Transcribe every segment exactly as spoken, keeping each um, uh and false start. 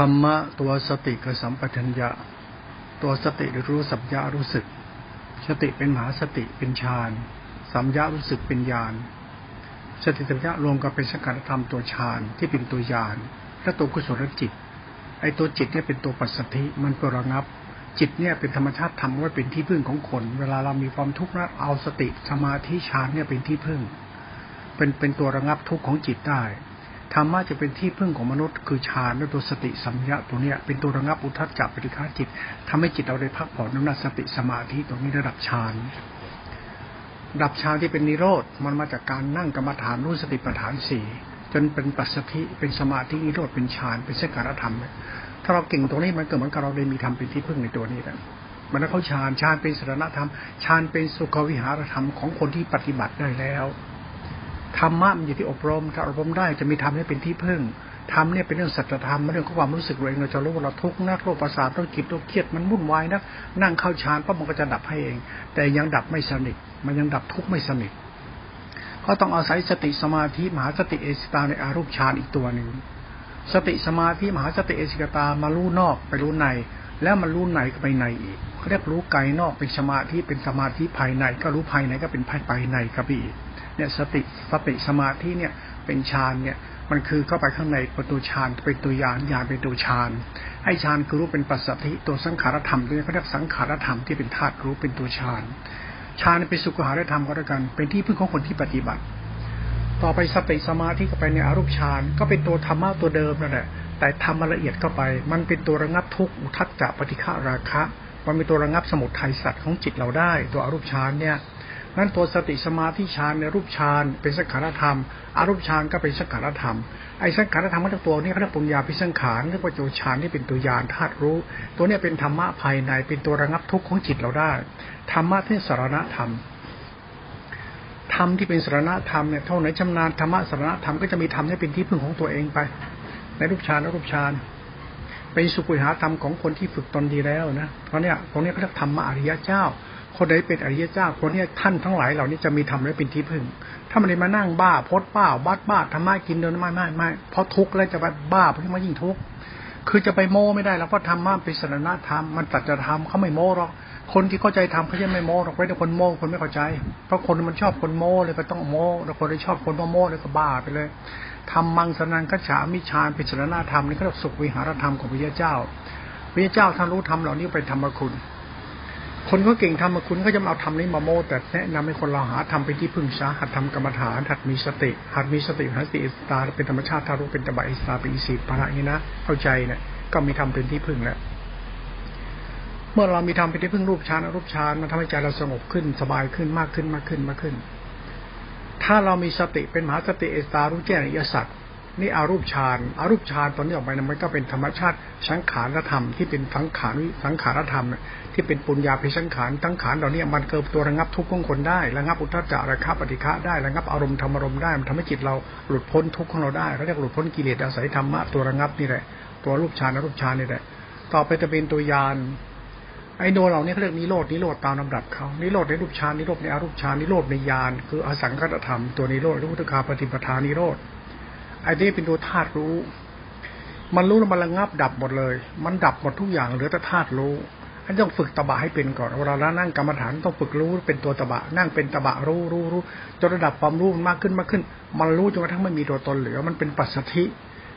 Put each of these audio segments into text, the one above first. ธรรมะตัวสติกับสัมปชัญญะตัวสติรู้สัมยะรู้สึกสติเป็นมหาสติเป็นฌานสัมยะรู้สึกเป็นญาณสติสัมยะรวมกันเป็นสังขารธรรมตัวฌานที่เป็นตัวญาณและตัวกุศลจิตไอ้ตัวจิตเนี่ยเป็นตัวปัสสัทธิมันก็ระงับจิตเนี่ยเป็นธรรมชาติทำไว้เป็นที่พึ่งของคนเวลาเรามีความทุกข์นะเอาสติสมาธิฌานเนี่ยเป็นที่พึ่งเป็นเป็นตัวระงับทุกข์ของจิตได้ธรรมะจะเป็นที่พึ่งของมนุษย์คือฌานและตัวสติสัมยะตัวเนี้ยเป็นตัวระงับอุทธัจจปฏิฆาจิตทำให้จิตเราได้พักผ่อนน้ำหนักสติสมาธิตรงนี้ระดับฌานดับฌานที่เป็นนิโรธมันมาจากการนั่งกรรมฐานรู้สติปัฏฐานสี่จนเป็นปัสสัทธิเป็นสมาธินิโรธเป็นฌานเป็นสังขารธรรมถ้าเราเก่งตรงนี้มันเกิดเหมือนกับเราได้มีธรรมเป็นที่พึ่งในตัวนี้แหละมันเข้าฌานฌานเป็นสรณธรรมฌานเป็นสุขวิหารธรรมของคนที่ปฏิบัติได้แล้วธรรมะมันอยู่ที่อบรมถ้าอบรมได้จะมีธรรมให้เป็นที่พึ่งธรรมเนี่ยเป็นเรื่องสัจธรรมเรื่องความรู้สึกเราเองเราจะรู้ว่าเราทุกข์นักโรคประสาทโรคจิตโรคเครียดมันวุ่นวายนักนั่งเข้าฌานปั๊บมันก็จะดับให้เองแต่ยังดับไม่สนิทมันยังดับทุกข์ไม่สนิทก็ต้องอาศัยสติสมาธิมหาสติเอสิตาในอารูปฌานอีกตัวนึงสติสมาธิมหาสติเอสิกตามารู้นอกไปรู้ในแล้วมันรู้ในก็ไปในอีกเขาเรียกรู้ไกลนอกเป็นสมาธิเป็นสมาธิภายในก็รู้ภายในก็เป็นภายภายในก็อีกเนี่ยสติสติสมาธิเนี่ยเป็นฌานเนี่ยมันคือเข้าไปข้างในประตูฌานเป็นตัวญาณญาณเป็นตัวฌานให้ฌานคือรู้เป็นปัสสัทธิตัวสังขารธรรมด้วยเขาเรียกสังขารธรรมที่เป็นธาตุรู้เป็นตัวฌานฌานเป็นสุขหาธรรมก็แล้วกันเป็นที่พึ่งของคนที่ปฏิบัติต่อไปสติสมาธิก็ไปในอรูปฌานก็เป็นตัวธรรมะตัวเดิมนั่นแหละแต่ทำละเอียดเข้าไปมันเป็นตัวระงับทุกข์อุทธัจจปฏิฆาราคะมันเป็นตัวระงับสมุทัยสัตว์ของจิตเราได้ตัวอรูปฌานเนี่ยนั้นตัวสติสมาธิฌานในรูปฌานเป็นสังขารธรรมอรูปฌานก็เป็นสังขารธรรมไอ้สังขารธรรมทั้งตัวนี้เขาเรียกปัญญาพิสังขารเรียกว่าโจฌานที่เป็นตัวญาณธาตุรู้ตัวนี้เป็นธรรมะภายในเป็นตัวระงับทุกข์ของจิตเราได้ธรรมะที่สรณธรรมธรรมที่เป็นสรณธรรมเนี่ยเท่าไหนชำนาญธรรมะสรณธรรมก็จะมีธรรมให้เป็นที่พึ่งของตัวเองไปในรูปฌานและรูปฌานเป็นสุขวิหารธรรมของคนที่ฝึกตนดีแล้วนะเพราะเนี่ยตรงนี้เขาเรียกธรรมะอริยเจ้าคนใดเป็นอริยเจ้าคนนี้ท่านทั้งหลายเหล่านี้จะมีธรรมและเป็นที่พึ่งถ้ามันมานั่งบ้าพดบ้าบัดบ้าทำมากินเดินไม่ไม่ไม่เพราะทุกข์แล้วจะบ้าเพราะมันยิ่งทุกข์คือจะไปโม้ไม่ได้แล้วเพราะธรรมะเป็นสรณธรรมมันตัดจะทำเขาไม่โม้หรอกคนที่เข้าใจธรรมเขาจะไม่โม้หรอกไม่แต่คนโม้คนไม่เข้าใจเพราะคนมันชอบคนโม้เลยก็ต้องโม้แล้วคนที่ชอบคนโม้เลยก็บ้าไปเลยธรรมมังสนังคัจฉามิฌานเป็นสรณธรรมนี่ก็สุขวิหารธรรมของพระพุทธเจ้าพระพุทธเจ้าท่านรู้ธรรมเหล่านี้เป็นธรรมคุณคนก็เก่งธรรมคุณก็จะเอาธรรมนี้มาโม้แต่แนะนำให้คนเราหาธรรมเป็นที่พึ่งซะหัดทำกรรมฐานหัดมีสติหัดมีสติหัดสติอิสตาเป็นธรรมชาติทารุเป็นตบะอิสตาเป็นอิสิปะนี่นะเข้าใจเนี่ยก็มีธรรมเป็นที่พึ่งแล้วเมื่อเรามีธรรมเป็นที่พึ่งรูปฌานอรูปฌานมันทำให้ใจเราสงบขึ้นสบายขึ้นมากขึ้นมากขึ้นมากขึ้นถ้าเรามีสติเป็นมหาสติอิสตารู้แจ้งอริยสัจนี่อารูปฌานอารูปฌานตอนนี้ออกไปนะมันก็เป็นธรรมชาติสังขารธรรมที่เป็นสังขารสังขารธรรมที่เป็นปุญญาภิสังขารสังขารเหล่านี้มันเกิดตัวระงับทุกข์ของคนได้ระงับอุทธัจจะราคะปฏิฆะได้ระงับอารมณ์ธรรมอารมณ์ได้มันทำให้จิตเราหลุดพ้นทุกข์ของเราได้เค้าเรียกหลุดพ้นกิเลสอาศัยธรรมะตัวระงับนี่แหละตัวรูปฌานอารูปฌานนี่แหละต่อไปจะเป็นตัวญาณไอ้โนเหล่านี้เค้าเรียกนิโรธนิโรธตามลำดับเค้านิโรธในรูปฌานนิโรธในอรูปฌานนิโรธในญาณคืออสังขตธรรมตัวนิโรธทุกขาปฏิปทานิโรธไอ้นี่เป็นตัวธาตุรู้มันรู้แล้วมันระงับดับหมดเลยมันดับหมดทุกอย่างเหลือแต่ธาตุรู้อันต้องฝึกตบะให้เป็นก่อนเวลานั่งกรรมฐานต้องฝึกรู้เป็นตัวตบะนั่งเป็นตบะรู้รู้รู้จนระดับความรู้มันมากขึ้นมากขึ้นมันรู้จนกระทั่งไม่มีตัวตนเหลือมันเป็นปัสสัทธิ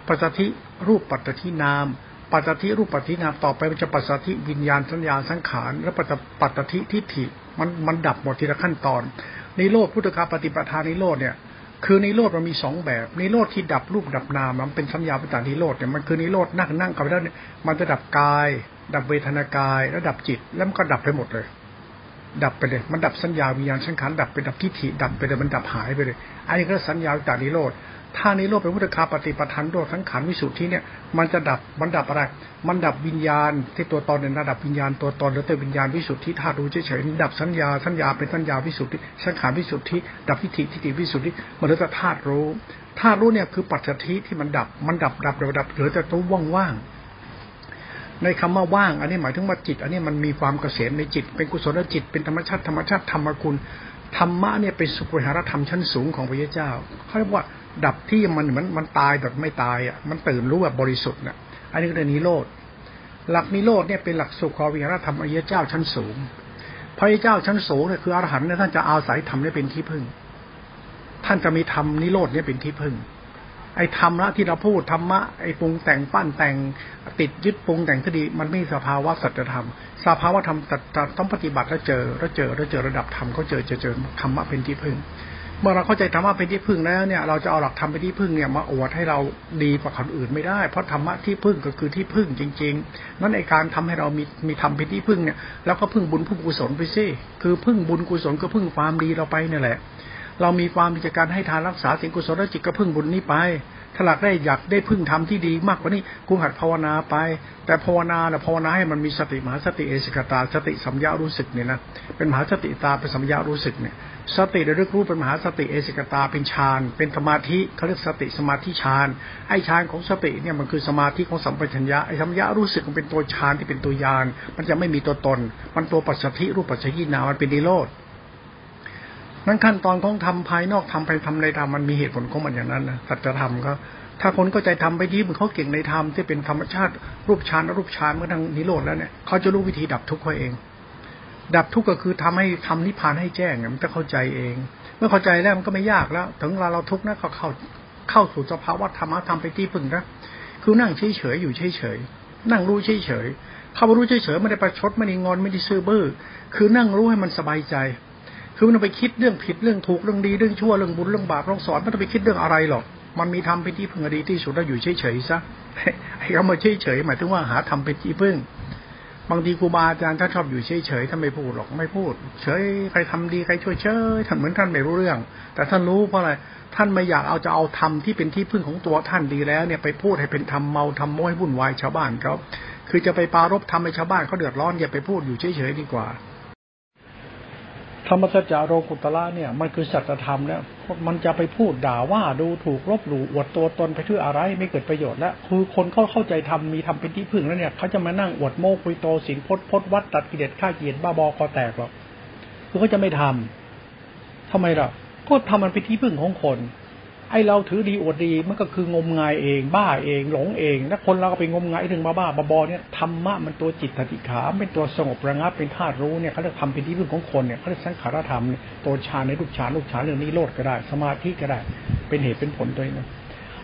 ปัสสัทธิรูปปัสสัทธินามปัสสัทธิรูปปัสสัทธินามต่อไปมันจะปัสสัทธิวิญญาณสัญญาสังขารและปัสสัทธิทิฏฐิมันมันดับหมดทีละขั้นตอนนิโรธพุทธคาปฏิปทานิโรธเนี่ยคือนิโรธมันมีสองแบบนิโรธที่ดับรูปดับนามมันเป็นสัญญาประจานนิโรธเนี่ยมันคือนิโรธนั่งนั่งกับแล้วเนี่ยมันจะดับกายดับเวทนากายแล้วดับจิตแล้วมันก็ดับไปหมดเลยดับไปเลยมันดับสัญญาวิญญาณสังขารดับไปดับทิฏฐิดับไปเลยมันดับหายไปเลยอันนี้ก็สัญญาประจานนิโรธถ้านิโรธเป็นพุทธคาปฏิปทานโดยสังขารวิสุทธิเนี่ยมันจะดับมันดับอะไรมันดับวิญญาณที่ตัวตนเนี่ยดับวิญญาณตัวตนหรือตัววิญญาณวิสุทธิธาตุรู้เฉยๆดับสัญญาสัญญาเป็นสัญญาวิสุทธิสังขารวิสุทธิดับทิฏฐิทิฏฐิวิสุทธิมันเหลือแต่ธาตุรู้ธาตุรู้เนี่ยคือปัจจัยที่มันดับมันดับดับดับเหลือแต่ตัวว่างๆในคำว่าว่างอันนี้หมายถึงว่าจิตอันนี้มันมีความเกษมในจิตเป็นกุศลจิตเป็นธรรมชาติธรรมชาติธรรมคุณธรรมะเนี่ยเป็นสุขวิหารธรรมชั้นสูงของพระพุทธเจ้าเขาเรียกว่าดับที่มันเหมือนมันตายแต่ไม่ตายอ่ะมันตื่นรู้แบบบริสุทธิ์น่ะ อันนี้ก็เรียกนิโรธหลักนิโรธเนี่ยเป็นหลักสุขของวิหารธรรมอริยเจ้าชั้นสูงพระเจ้าชั้นสูงเนี่ยคืออรหันต์เนี่ยท่านจะอาศัยธรรมได้เป็นที่พึ่งท่านจะมีธรรมนิโรธเนี่ยเป็นที่พึ่งไอ้ธรรมะที่เราพูดธรรมะไอ้ปรุงแต่งปั้นแต่งติดยึดปรุงแต่งคดีมันไม่สภาวะสัจธรรมสภาวะธรรมต้องปฏิบัติแล้วเจอแล้วเจอแล้วเจอระดับธรรมเขาเจอเจอเจอธรรมะเป็นที่พึ่งเมื่อเราเข้าใจธรรมะเป็นที่พึ่งแล้วเนี่ยเราจะเอาหลักธรรมเป็นที่พึ่งเนี่ยมาอวดให้เราดีกว่าคนอื่นไม่ได้เพราะธรรมะที่พึ่งก็คือที่พึ่งจริงๆนั่นไอ้การทำให้เรามีมีธรรมเป็นที่พึ่งเนี่ยแล้วก็พึ่งบุญพึ่งกุศลไปสิคือพึ่งบุญกุศลก็พึ่งความดีเราไปนี่แหละเรามีความมีการให้ทานรักษาสิ่งกุศลและจิตก็พึ่งบุญนี้ไปถ้าหลักได้อยากได้พึ่งธรรมที่ดีมากกว่านี้กูหัดภาวนาไปแต่ภาวนาน่ะภาวนาให้มันมีสติมหาสติเอสิกตาสติสัมยารู้สึกเนี่ยนะเป็นมหาสติตาเป็นสัมยารู้สึกเนี่ยสติระลึกรู้เป็นมหาสติเอสิกตาเป็นฌานเป็นสมาธิเขาเรียกสติสมาธิฌานไอ้ฌานของสติเนี่ยมันคือสมาธิของสัมปชัญญะไอ้สัมยารู้สึกมันเป็นตัวฌานที่เป็นตัวยานมันจะไม่มีตัวตนมันตัวปัจฉิรูปปัจฉินามันเป็นนิโรธนั้นขั้นตอนของทำภายนอกทำภายทำในธรรมมันมีเหตุผลของมันอย่างนั้นนะสัจธรรมก็ถ้าคนเข้าใจทำไปที่มันเขาเก่งในธรรมที่เป็นธรรมชาติรูปฌานรูปฌานเมื่อทางนิโรธแล้วเนี่ยเขาจะรู้วิธีดับทุกข์เขาเองดับทุกข์ก็คือทำให้ทำนิพพานให้แจ้งมันจะเข้าใจเองเมื่อเข้าใจแล้วมันก็ไม่ยากแล้วถึงเราเราทุกข์นะก็เข้าเข้าสู่สภาวะธรรมะทำไปที่พึ่งนะคือนั่งเฉยเฉยอยู่เฉยเฉยนั่งรู้เฉยเฉยเขารู้เฉยเฉยไม่ได้ประชดไม่ได้งอนไม่ได้ซื่อบื้อคือนั่งรู้ให้มันสบายใจคือมันไปคิดเรื่องผิดเรื่องถูกเรื่องดีเรื่องชั่วเรื่องบุญเรื่องบาปเรื่องสอนมันจะไปคิดเรื่องอะไรหรอกมันมีธรรมเป็นที่พึ่งดีที่สุดแล้วอยู่เฉยๆซะไอ้คำว่าเฉยๆหมายถึงว่าหาธรรมเป็นที่พึ่งบางทีครูบาอาจารย์ท่านชอบอยู่เฉยๆท่านไม่พูดหรอกไม่พูดเฉยใครทำดีใครช่วยเฉยท่านเหมือนท่านไม่รู้เรื่องแต่ท่านรู้เพราะอะไรท่านไม่อยากเอาจะเอาธรรมที่เป็นที่พึ่งของตัวท่านดีแล้วเนี่ยไปพูดให้เป็นธรรมเมาธรรมโม้ให้วุ่นวายชาวบ้านเขาคือจะไปปารภทำให้ชาวบ้านเขาเดือดร้อนอย่าไปพูดอยู่เฉยๆดีกว่าธรรมสัจจะโลกุตระเนี่ยมันคือสัจธรรมแล้วมันจะไปพูดด่าว่าดูถูกลบหลู่อวดตัวตนไปเพื่ออะไรไม่เกิดประโยชน์แล้วคือคนเขาเข้าใจธรรมมีธรรมเป็นที่พึ่งแล้วเนี่ยเขาจะมานั่งอวดโม้คุยโตสินพดพดวัดตัดกิเลสฆ่าเกียรติบ้าบอคอแตกหรอกคือเขาจะไม่ทำทำไมล่ะก็ทำมันเป็นที่พึ่งของคนไอเราถือดีอวดดีมันก็คืองมงายเองบ้าเองหลงเองแล้วคนเราก็ไปงมงายถึงบ้าบ้าบอเนี่ยธรรมะมันตัวจิตติขาเป็นตัวสงบระงับเป็นธาตุรู้เนี่ยเขาเรียกทำเป็นที่พึ่งของคนเนี่ยเขาเรียกสังขารธรรมเนี่ยตัวฌานในรูปฌานรูปฌานเรื่องนิโรธก็ได้สมาธิก็ได้เป็นเหตุเป็นผลด้วยนะ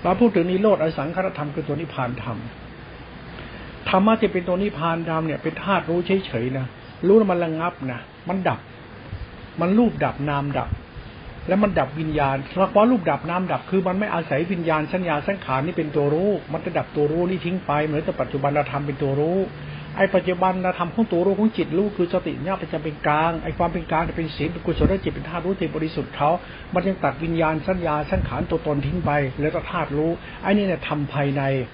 เราพูดถึงนิโรธอสังขารธรรมคือตัวนิพพานธรรมธรรมะที่เป็นตัวนิพพานธรรมเนี่ยเป็นธาตุรู้เฉยๆนะรู้แล้วมันระงับนะมันดับมันรูปดับนามดับแล้วมันดับวิญญาณเพราะรูปดับน้ำดับคือมันไม่อาศัยวิญญาณสัญญาสังขารนี่เป็นตัวรู้มันจะดับตัวรู้นี่ทิ้งไปเหมือนแต่ปัจจุบันธรรมเป็นตัวรู้ไอ้ปัจจุบันธรรมของตัวรู้ของจิตรู้คือสติญาณปัจจัยเป็นกลางไอ้ความเป็นกลางจะเป็นศีลเป็นกุศลจิตเป็นธาตุรู้ที่บริสุทธิ์เขามันยังตัดวิญญาณสัญญาสังขารตัวตนทิ้งไปแล้วก็ธาตุรู้ไอ้นี่เนี่ยทำภายใน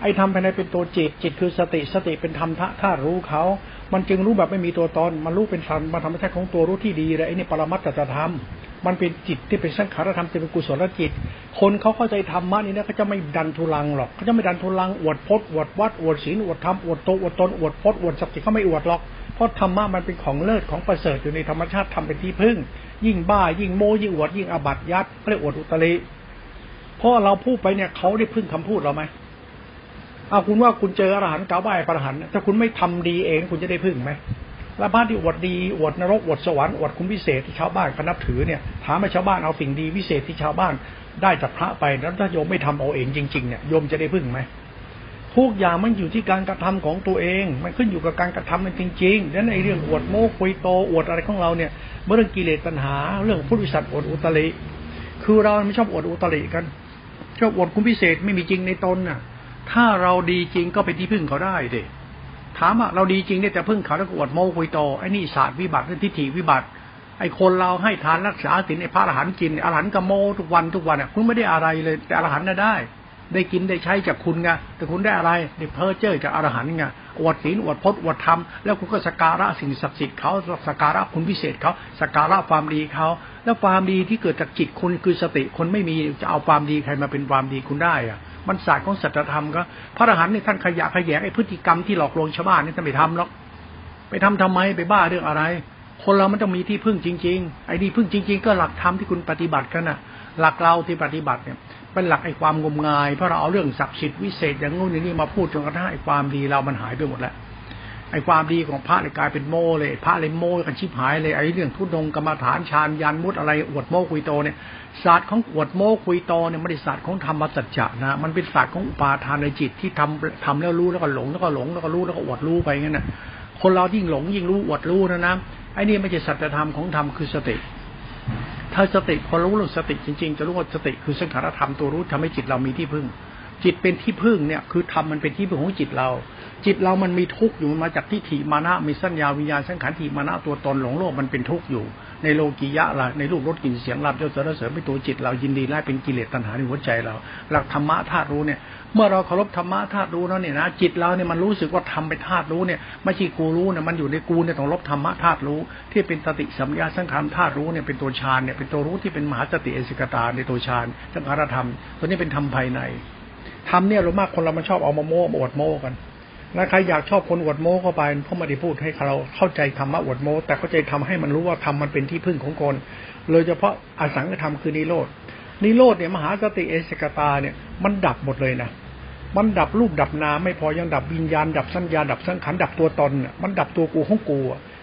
ไอ้ทำภายในเป็นตัวจิตจิตคือสติสติเป็นธรรมธาตุรู้เขามันจึงรู้แบบไม่มีตัวตนมันรู้เป็นธรรมมันธรรมชาติของตัวรู้ที่ดีเลยไอ้นี่ปรมัตถธรรมมันเป็นจิตที่เป็นสังขารธรรมเป็นกุศลจิตคนเขาเข้าใจธรรมะนี่นะเขาจะไม่ดันทุลังหรอกเขาจะไม่ดันทุลังอวดพจน์อวดวัดอวดศีลอวดธรรมอวดโตอวดตนอวดพจน์อวดศักดิ์เขาไม่อวดหรอกเพราะธรรมะมันเป็นของเลิศของประเสริฐอยู่ในธรรมชาติธรรมเป็นที่พึ่งยิ่งบ้ายิ่งโม้ยิ่งอวดยิ่งอบัติยัดเรียกอวดอุตริเพราะเราพูดไปเนี่ยเขาได้พึ่งคำพูดเราไหมเอาคุณว่าคุณเจออรหันต์เก้าใบพระอรหันต์ถ้าคุณไม่ทำดีเองคุณจะได้พึ่งไหมและพระที่อวดดีอวดนรกอวดสวรรค์อวดคุณวิเศษที่ชาวบ้านเขานับถือเนี่ยถามให้ชาวบ้านเอาสิ่งดีวิเศษที่ชาวบ้านได้จากพระไปแล้วถ้าโยมไม่ทำเอาเองจริงๆเนี่ยโยมจะได้พึ่งไหมทุกอย่างมันอยู่ที่การกระทำของตัวเองมันขึ้นอยู่กับการกระทำมันจริงๆดังนั้นไอ้เรื่องอวดโม้คุยโตอวดอะไรของเราเนี่ยเรื่องกิเลสตัณหาเรื่องพุทธิสัตว์อวดอุตริคือเราไม่ชอบอวดอุตริกันชอบอวดคุณวิเศษไม่มีจริงในตนน่ะถ้าเราดีจริงก็เป็นที่พึ่งเขาได้เด้ถามว่าเราดีจริงได้แต่พึ่งเขาแล้วก็อวดโม้คุยโตไอ้นี่ศาสตร์วิบัติหรือทิฏฐิวิบัติไอ้คนเราให้ทานรักษาศีลไอ้พระอรหันต์กินอรหันต์ก็โม้ทุกวันทุกวันเนี่ยคุณไม่ได้อะไรเลยแต่อรหันต์น่ะได้ได้กินได้ใช้จากคุณไงแต่คุณได้อะไรได้เพ้อเจ้อจากอรหันต์ไงอวดศีลอวดพจน์อวดธรรมแล้วคุณก็สักการะสิ่งศักดิ์สิทธิ์เขาสักการะคุณพิเศษเขาสักการะความดีเขาแล้วความดีที่เกิดจากจิตคุณคือสติคนไม่มีจะเอาความดีใครมาเป็นความดีคุณได้อะมันศาสตร์ของสัจธรรมก็พระอรหันต์นี่ท่านขยะขยะไอ้พฤติกรรมที่หลอกลวงชาวบ้านนี่ท่านไม่ทำหรอกไปทำทำไมไปบ้าเรื่องอะไรคนเรามันต้องมีที่พึ่งจริงๆไอ้ที่พึ่งจริงๆก็หลักธรรมที่คุณปฏิบัติกันน่ะ หลักเราที่ปฏิบัติเนี่ยเป็นหลักไอ้ความงมงายเพราะเราเอาเรื่องศักดิ์สิทธิ์วิเศษอย่างนู้นอย่างนี้มาพูดจนกระทั่งไอ้ความดีเรามันหายไปหมดแล้วไอ้ความดีของพระเลยกลายเป็นโม่เลยพระเลยโม่กันชิบหายเลยไอ้เรื่องทุดงค์กรรมฐานฌานยันมุตอะไรอวดโม่คุยโตเนี่ยศาสตร์ของอวดโม่คุยโตเนี่ยไม่ใช่ศาสตร์ของธรรมสัจจะนะมันเป็นศาสตร์ของอุปาทานในจิตที่ทำทำแล้วรู้แล้วก็หลงแล้วก็หลงแล้วก็รู้แล้วก็อวดรู้ไปงั้นน่ะคนเรายิ่งหลงยิ่งรู้อวดรู้นะนะไอ้นี่ไม่ใช่สัจธรรมของธรรมคือสติถ้าสติพอรู้เรื่องสติจริงๆจะรู้ว่าสติคือสังขารธรรมตัวรู้ทำให้จิตเรามีที่พึ่งจิตเป็นที่พึ่งเนี่ยคือธรรมมันเป็นที่พึ่งของจิตเราจิตเรามันมีทุกข์อยู่มันมาจากทิฏฐิมานะมีสัญญาวิญญาณสังขารทิฏฐิมานะตัวตนหลงโลกมันเป็นทุกข์อยู่ในโลกิยะล่ะในรูปรสกลิ่นเสียงลาภยศสรรเสริญเป็นตัวจิตเรายินดีไล่เป็นกิเลสตัณหาในหัวใจเราหลักธรรมะธาตุรู้เนี่ยเมื่อเราเคารพธรรมะธาตุรู้แล้วเนี่ยนะจิตเราเนี่ยมันรู้สึกว่าธรรมเป็นธาตุรู้เนี่ยไม่ใช่กูรู้นะมันอยู่ในกูเนี่ยต้องลบธรรมะธาตุรู้ที่เป็นสติสัมปชัญญะสังขารธาตุรู้เนี่ยเป็นตัวฌานเนี่ยเป็นตัวรู้ที่เป็นมหาสติเอสิกตาในตัวฌานสังขารธรรมตัวนี้เป็นธรรมภายในธรรมเนี่ยเรามากคนเรามันชอบเอามาโม้อวดโม้กันนะใครอยากชอบคนอวดโม้เข้าไปเพราะไม่ได้พูดให้เราเข้าใจธรรมะอวดโม้แต่เข้าใจธรรมให้มันรู้ว่าธรรมมันเป็นที่พึ่งของคนโดยเฉพาะอสังขธรรมคือนิโรธนิโรธเนี่ยมหาสติเอสิกตาเนี่ยมันดับหมดเลยนะมันดับรูปดับนามไม่พอยังดับวิญญาณดับสัญญาดับสังขารดับตัวตนมันดับตัวกูของกู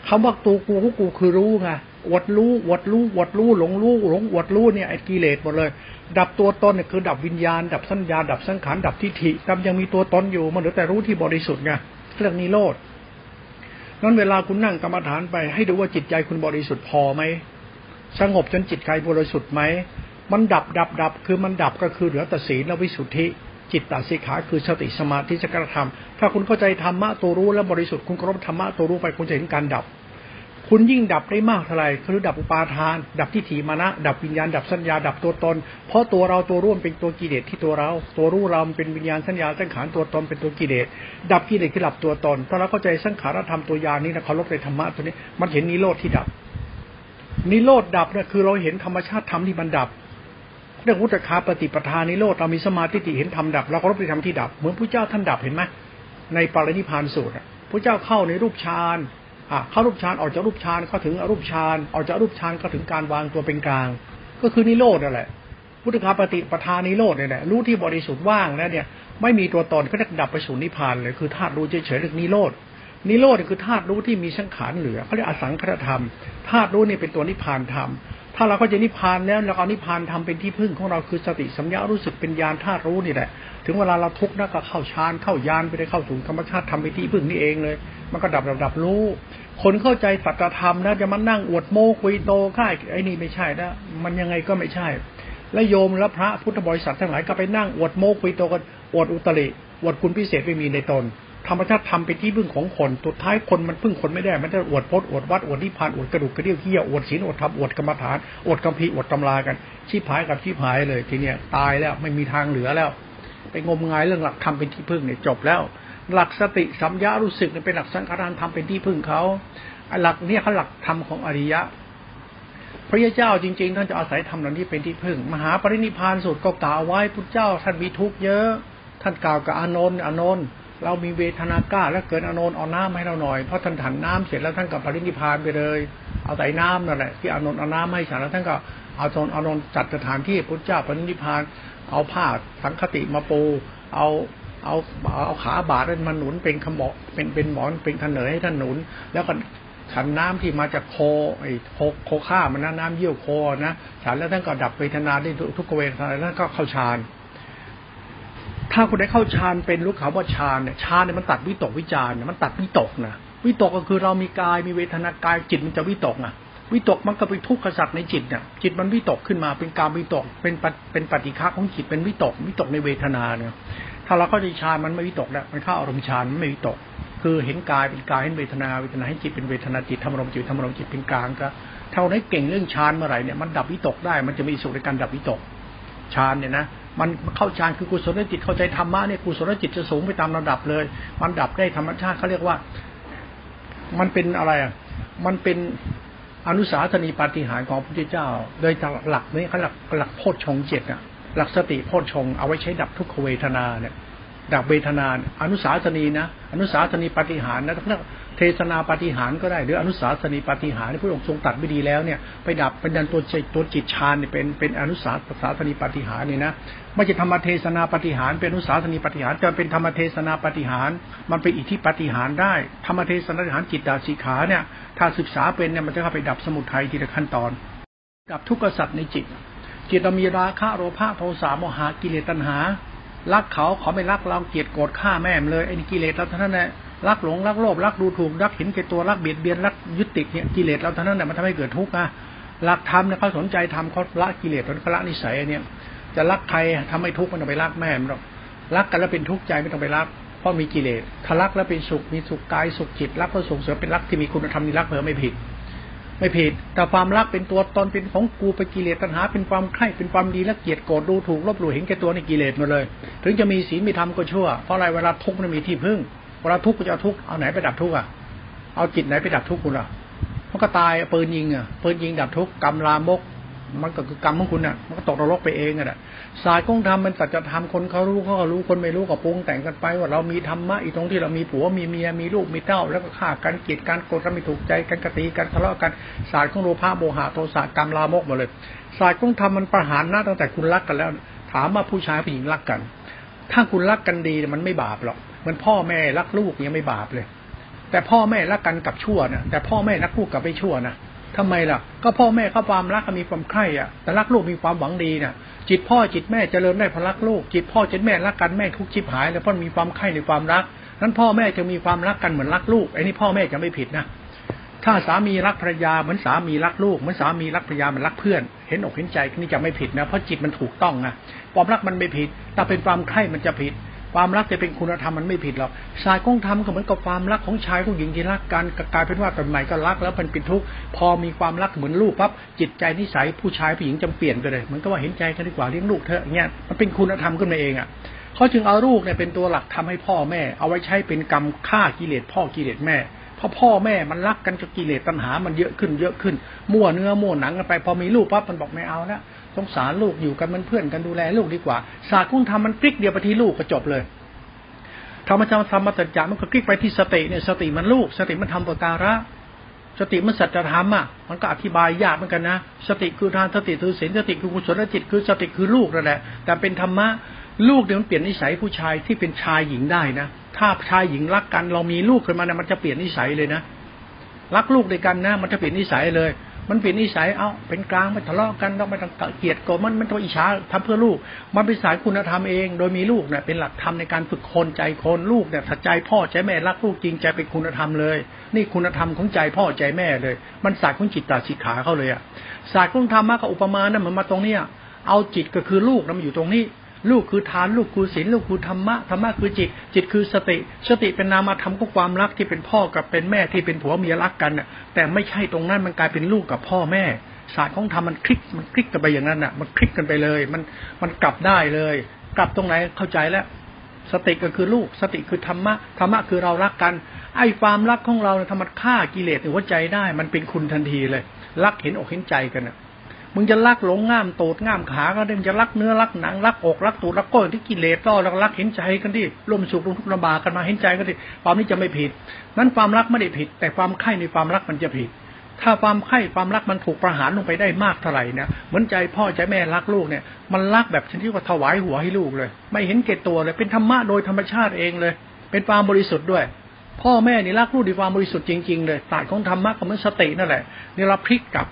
คำว่าตัวกูของกูคือรู้ไงอวดรู้อวดรู้อวดรู้หลงรู้หลงอวดรู้เนี่ยไอ้กิเลสหมดเลยดับตัวตนเนี่ยคือดับวิญญาณดับสัญญาดับสังขารดับทิฏฐิดับยังมีตัวตนอยู่มันเหลือแต่รู้ที่บริสุทธิ์ไงเรื่องนิโรธนั้นเวลาคุณนั่งกรรมฐานไปให้ดูว่าจิตใจคุณบริสุทธิ์พอไหมสงบจนจิตใจบริสุทธิ์ไหมมันดับดับดับคือมันดับก็คือเหลือแต่ศีลและวิสุทธิจิตตสิกขาคือสติสมาธิสังขารธรรมถ้าคุณเข้าใจธรรมะตัวรู้และบริสุทธิ์คุณเคารพธรรมะตัวรู้ไปคุณจะเห็นการดับคุณยิ่งดับได้มากเท่าไหร่คือดับอุปาทานดับทิฏฐิมานะดับวิญญาณดับสัญญาดับตัวตนเพราะตัวเราตัวร่วมเป็นตัวกิเลสที่ตัวเราตัวรู้เราเป็นวิญญาณสัญญาสังขารตัวตนเป็นตัวกิเลสดับกิเลสคือดับตัวตนถ้าเราเข้าใจสังขารธรรมตัวญาณนี้นะเคารพในธรรมะตัวนี้มันเห็นนิโรธที่ดับนิโรธดับเนี่ยคือเราเห็นธรรมชาติธรรมที่มันดับเรื่องอุตตคาปฏิปทานิโรธเรามีสมาธิเห็นธรรมดับเราเคารพในธรรมที่ดับเหมือนพระเจ้าท่านดับเห็นไหมในปรินิพพานสูตรพระเจ้าเข้าในรูปฌานเข้ารูปฌานออกจากรูปฌานเข้าถึงอรูปฌานออกจากอรูปฌานเข้าถึงการวางตัวเป็นกลางก็คือนิโรธนั่นแหละพุทธคาปฏิปทานิโรธเนี่ยแหละรู้ที่บริสุทธิ์ว่างแล้วเนี่ยไม่มีตัวตนก็จะดับไปสู่นิพพานเลยคือธาตุรู้เฉยๆเรียกนิโรธนิโรธคือธาตุรู้ที่มีสังขารเหลือเขาเรียกอสังขตธรรมธาตุรู้นี่เป็นตัวนิพพานธรรมถ้าเราเข้าใจนิพพานแล้วเราเอานิพพานธรรมเป็นที่พึ่งของเราคือสติสัมยารู้สึกเป็นญาณธาตุรู้นี่แหละถึงเวลาเราทุกข์นะก็เข้าฌานเข้ายานไปได้เข้าสู่ธรรมชาติธรรมเป็นที่พึ่งนี่เองเลยมันก็ดับดับรู้คนเข้าใจสัจธรรมนะจะมานั่งอวดโม้คุยโตค่ายไอ้นี่ไม่ใช่นะมันยังไงก็ไม่ใช่และโยมและพระพุทธบริษัททั้งหลายก็ไปนั่งอวดโม้คุยโตกันอวดอุตริอวดคุณพิเศษไม่มีในตนธรรมชาติธรรมเป็นที่พึ่งของคนสุดท้ายคนมันพึ่งคนไม่ได้มันจะอวดพจน์อวดวัดอวดนิพพานอวดกระดูกกระเดี่ยวเหี้ยอวดศีลอวดธรรมอวดกรรมฐานอวดคัมภีร์อวดตำรากันชี้พายกับชี้พายเลยทีเนี้ยตายแล้วไม่มีทางเหลือแล้วไปงมงายเรื่องหลักธรรมเป็นที่พึ่งเนี่ยจบแล้วหลักสติสัมปชัญญะรู้สึกเนี่ยเป็นหลักสังขารธรรมเป็นที่พึ่งเขาหลักเนี่ยเขาหลักธรรมของอริยะพระเจ้าจริงๆท่านจะอาศัยธรรมเหล่านี้เป็นที่พึ่งมหาปรินิพพานสูตรก็กล่าวไว้พุทธเจ้าท่านมีทุกข์เยอะท่านกล่าวกับอานนท์อานนท์เรามีเวทนาก้าและเกินอานนท์เอาน้ำให้เราหน่อยเพราะท่านถังน้ำเสร็จแล้วท่านกับปรินิพพานไปเลยเอาแต่น้ำนั่นแหละที่อานนท์เอาน้ำให้ฉันแล้วท่านก็เอาตนอานนท์จัดสถานที่พุทธเจ้าปรินิพพานเอาผ้าสังคติมาปูเอาเอาเอาขาบาดนั้นมาหนุนเป็นขมบเป็นเป็นหมอนเป็นขนเหนยให้ท่านหนุนแล้วก็ฉันน้ำที่มาจากโคไอ้โคโคข้ามันนะน้ำเยี่ยวโคนะฉันแล้วท่านก็ดับเวทนาได้ทุกเวทนาแล้วก็เข้าฌานถ้าคุณได้เข้าฌานเป็นรู้ข่าวว่าฌานเนี่ยฌานเนี่ยมันตัดวิตกวิจารเนี่ยมันตัดวิตกนะวิตกก็คือเรามีกายมีเวทนากายจิตมันจะวิตกนะวิตกมันก็เป็นทุกขสัตว์ในจิตเนี่ยจิตมันวิตกขึ้นมาเป็นกามวิตกเป็นเป็นปฏิฆะของจิตเป็นวิตกวิตกในเวทนาเนี่ยถ้าเราเข้าใจฌานมันไม่วิตกแล้วมันเข้าอารมณ์ฌานมันไม่วิตกคือเห็นกายเป็นกายเห็นเวทนาเวทนาให้จิตเป็นเวทนาจิตธรรมอารมณ์จิตธรรมอารมณ์จิตเป็นกลางก็เท่านั้นเก่งเรื่องฌานเมื่อไหร่เนี่ยมันดับวิตกได้มันจะมีสุขในการดับวิตกฌานเนี่ยนะมันเข้าฌานคือกุศลจิตเข้าใจธรรมะเนี่ยกุศลจิตจะสูงไปตามระดับเลยมันดับได้ธรรมชาติเขาเรียกว่ามันเป็นอะไรอ่ะมันเป็นอนุสาสนีปาฏิหาริย์ของพระพุทธเจ้าโดยหลักนี้เขาหลักหลักโพชฌงค์เจ็ดอ่ะหลักสติโพชฌงค์เอาไว้ใช้ดับทุกขเวทนาเนี่ยดับเวทนาอนุสาสนีนะอนุสาสนีปาฏิหาริย์นะ เทศนาปาฏิหาริย์ก็ได้หรืออนุสาสนีปาฏิหาริย์พระองค์ทรงตัดไม่ดีแล้วเนี่ยไปดับเป็นดันตัวจิตตัวจิตฌานเนี่ยเป็นเป็นอนุสาสนีปาฏิหาริย์เนี่ยนะไม่ใช่ธรรมเทศนาปาฏิหาริย์เป็นอนุสาสนีปาฏิหาริย์จะเป็นธรรมเทศนาปาฏิหาริย์มันเป็นอิทธิปาฏิหาริย์ได้ธรรมเทศนาปาฏิหาริย์จิตตาสีขาเนี่ยถ้าศึกษาเป็นเนี่ยมันจะเข้าไปดับสมุทัยทีละขั้นตอนดับทุกขสัตว์ในจิตจิตเรามีราคะโลภะโทสะโมหะกิเลสตัณหารักเขาเขาไม่รักเราเกลียดโกรธฆ่าแม่มเลยไอ้นี่กิเลสเราเท่านั้นแหละรักหลงรักโลภรักดูถูกรักเห็นแก่ตัวรักเบียดเบียนรักยึดติดเนี่ยกิเลสเราเท่านั้นแหละมันทำให้เกิดทุกข์นะรักธรรมเนี่ยเขาสนใจธรรมเขาละกิเลสเขาละนิสัยเนี่ยจะรักใครทำให้ทุกข์มันต้องไปรักแม่มันหรอกรักกันแล้วเป็นทุกข์ใจไม่ต้องไปรักเพราะมีกิเลสถ้ารักแล้วเป็นสุขมีสุขกายสุขจิตรักก็ส่งเสริมเป็นรักที่มีคุณธรรมนี่รักเผลอไม่ผิดไม่ผิดแต่ความรักเป็นตัวตนเป็นของกูไปกิเลสตัณหาเป็นความใคร่เป็นความดีและเกลียดโกรธดูถูกลบหลู่เห็นแก่ตัวในกิเลสหมดเลยถึงจะมีศีลมีธรรมก็ชั่วเพราะอะไรเวลาทุกข์มันมีที่พึ่งเวลาทุกข์ก็จะเอาทุกข์เอาไหนไปดับทุกข์อ่ะเอาจิตไหนไปดับทุกข์คุณล่ะมันก็ตายปืนยิงอ่ะปืนยิงดับทุกข์กรรมลามกมันก็คือกรรมของคุณน่ะมันก็ตกนรกไปเองอ่ะศาสตร์ของธรรมมันสัจธรรมคนเขารู้เขาก็รู้คนไม่รู้ก็ปรุงแต่งกันไปว่าเรามีธรรมะอีตรงที่เรามีผัวมีเมียมีลูกมีเต้าแล้วก็ฆ่ากันเกลียดกันโกรธกันไม่ถูกใจกันกตีกันทะเลาะกันศาสตร์ของโลภะโมหะโทสะกรรมลามกหมดเลยศาสตร์ของธรรมมันประหารหน้าตั้งแต่คุณรักกันแล้วถามว่าผู้ชายผู้หญิงรักกันถ้าคุณรักกันดีมันไม่บาปหรอกเหมือนพ่อแม่รักลูกยังไม่บาปเลยแต่พ่อแม่รักกันกับชั่วนะแต่พ่อแม่รักลูกกับไม่ชั่วนะทำไมล่ะก็พ่อแม่เขาความรักมีความใคร่อ่ะแต่รักลูกมีความหวังดีน่ะจิตพ่อจิตแม่เจริญได้เพราะรักลูกจิตพ่อจิตแม่รักกันแม่ทุกข์ชิบหายแล้วเพราะมีความใคร่ในความรักนั้นพ่อแม่จะมีความรักกันเหมือนรักลูกไอ้นี่พ่อแม่จะไม่ผิดนะถ้าสามีรักภรรยาเหมือนสามีรักลูกเหมือนสามีรักภรรยามันรักเพื่อนเห็นอกเห็นใจนี่จะไม่ผิดนะเพราะจิตมันถูกต้องนะความรักมันไม่ผิดแต่เป็นความใคร่มันจะผิดความรักจะเป็นคุณธรรมมันไม่ผิดหรอกชายของธรรมก็เหมือนกับความรักของชายของหญิงที่รักกันกลายเป็นว่าตอนใหม่ก็รักแล้วเป็นปิดทุกพอมีความรักเหมือนลูกปั๊บจิตใจนิสัยผู้ชายผู้หญิงจำเปลี่ยนไปเลยเหมือนกับว่าเห็นใจกันดีกว่าเลี้ยงลูกเถอะเงี้ยมันเป็นคุณธรรมขึ้นมาเองอ่ะเขาจึงเอาลูกเนี่ยเป็นตัวหลักทำให้พ่อแม่เอาไว้ใช้เป็นกรรมฆ่ากิเลสพ่อกิเลสแม่เพราะพ่อแม่มันรักกันกับกิเลสตัณหามันเยอะขึ้นเยอะขึ้นมั่วเนื้อมั่วหนังกันไปพอมีลูกปั๊บมันบอกไม่เอาแล้วสงสารลูกอยู่กันมันเพื่อนกันดูแลลูกดีกว่าศาสตร์ของธรรมมันคลิกเดียวไปที่ลูกก็จบเลยธรรมะธรรมธรรมสัจจะมันก็คลิกไปที่สติเนี่ยสติมันลูกสติมันธรรมประการะสติมันสัจธรรมอ่ะมันก็อธิบายยากเหมือนกันนะสติคือทานสติคือศีลสติคือกุศลจิตคือสติคือลูกนั่นแหละแต่เป็นธรรมะลูกเดี๋ยวมันเปลี่ยนนิสัยผู้ชายที่เป็นชายหญิงได้นะถ้าชายหญิงรักกันเรามีลูกขึ้นมาเนี่ยมันจะเปลี่ยนนิสัยเลยนะรักลูกด้วยกันนะมันจะเปลี่ยนนิสัยเลยมันเป็นนิสัยเอาเป็นกลางไม่ทะเลาะกันต้องไม่ต้องเกลียดโกรธมันมันตัวอิจฉาทำเพื่อลูกมันเป็นสายคุณธรรมเองโดยมีลูกเนี่ยเป็นหลักธรรมในการฝึกคนใจคนลูกเนี่ยถ้าใจพ่อใจแม่รักลูกจริงใจเป็นคุณธรรมเลยนี่คุณธรรมของใจพ่อใจแม่เลยมันศาสตร์ของจิตตาสิกขาเข้าเลยอ่ะศาสตร์ของธรรมะกับอุปมาเนี่ยมันมาตรงเนี้ยเอาจิตก็คือลูกนะมันอยู่ตรงนี้ลูกคือทานลูกคือศีลลูกคือธรรมะธรรมะคือจิตจิตคือสติสติเป็นนามธรรมของความรักที่เป็นพ่อกับเป็นแม่ที่เป็นผัวเมียรักกันน่ะแต่ไม่ใช่ตรงนั้นมันกลายเป็นลูกกับพ่อแม่ศาสตร์ของธรรมมันคลิกมันคลิกกันไปอย่างนั้นน่ะมันคลิกกันไปเลยมันมันกลับได้เลยกลับตรงไหนเข้าใจแล้วสติก็คือลูกสติคือธรรมะธรรมะคือเรารักกันไอ้ความรักของเราเนี่ยถ้ามันฆ่ากิเลสในหัวใจได้มันเป็นคุณทันทีเลยรักเห็นอกเห็นใจกันน่ะมึงจะรักหลงง่ามโตดง่ามขาก็ได้มึงจะรักเนื้อรักหนังรักอกรักตูดรักก้นที่กิเลสต้อรักเห็นใจกันดิร่วมสุขร่วมทุกข์ลำบากกันมาเห็นใจกันดิความนี้จะไม่ผิดนั้นความรักไม่ได้ผิดแต่ความใคร่ในความรักมันจะผิดถ้าความใคร่ความรักมันถูกประหารลงไปได้มากเท่าไหร่เนี่ยเหมือนใจพ่อใจแม่รักลูกเนี่ยมันรักแบบชนิดว่าถวายหัวให้ลูกเลยไม่เห็นแก่ตัวเลยเป็นธรรมะโดยธรรมชาติเองเลยเป็นความบริสุทธิ์ด้วยพ่อแม่นี่รักลูกด้วยความบริสุทธิ์จริงๆเลยศาสตร์ของธรรมะก็เหมือนสตินั่นแหละนี่เราพลิกกลับ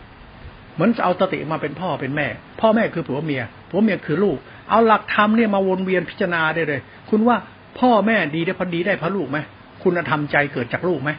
เหมือนจะเอาสติมาเป็นพ่อเป็นแม่พ่อแม่คือผัวเมียผัวเมียคือลูกเอาหลักธรรมเนี่ยมาวนเวียนพิจารณาได้เลยคุณว่าพ่อแม่ดีได้พอดีได้พระลูกไหมคุณธรรมใจเกิดจากลูกไหม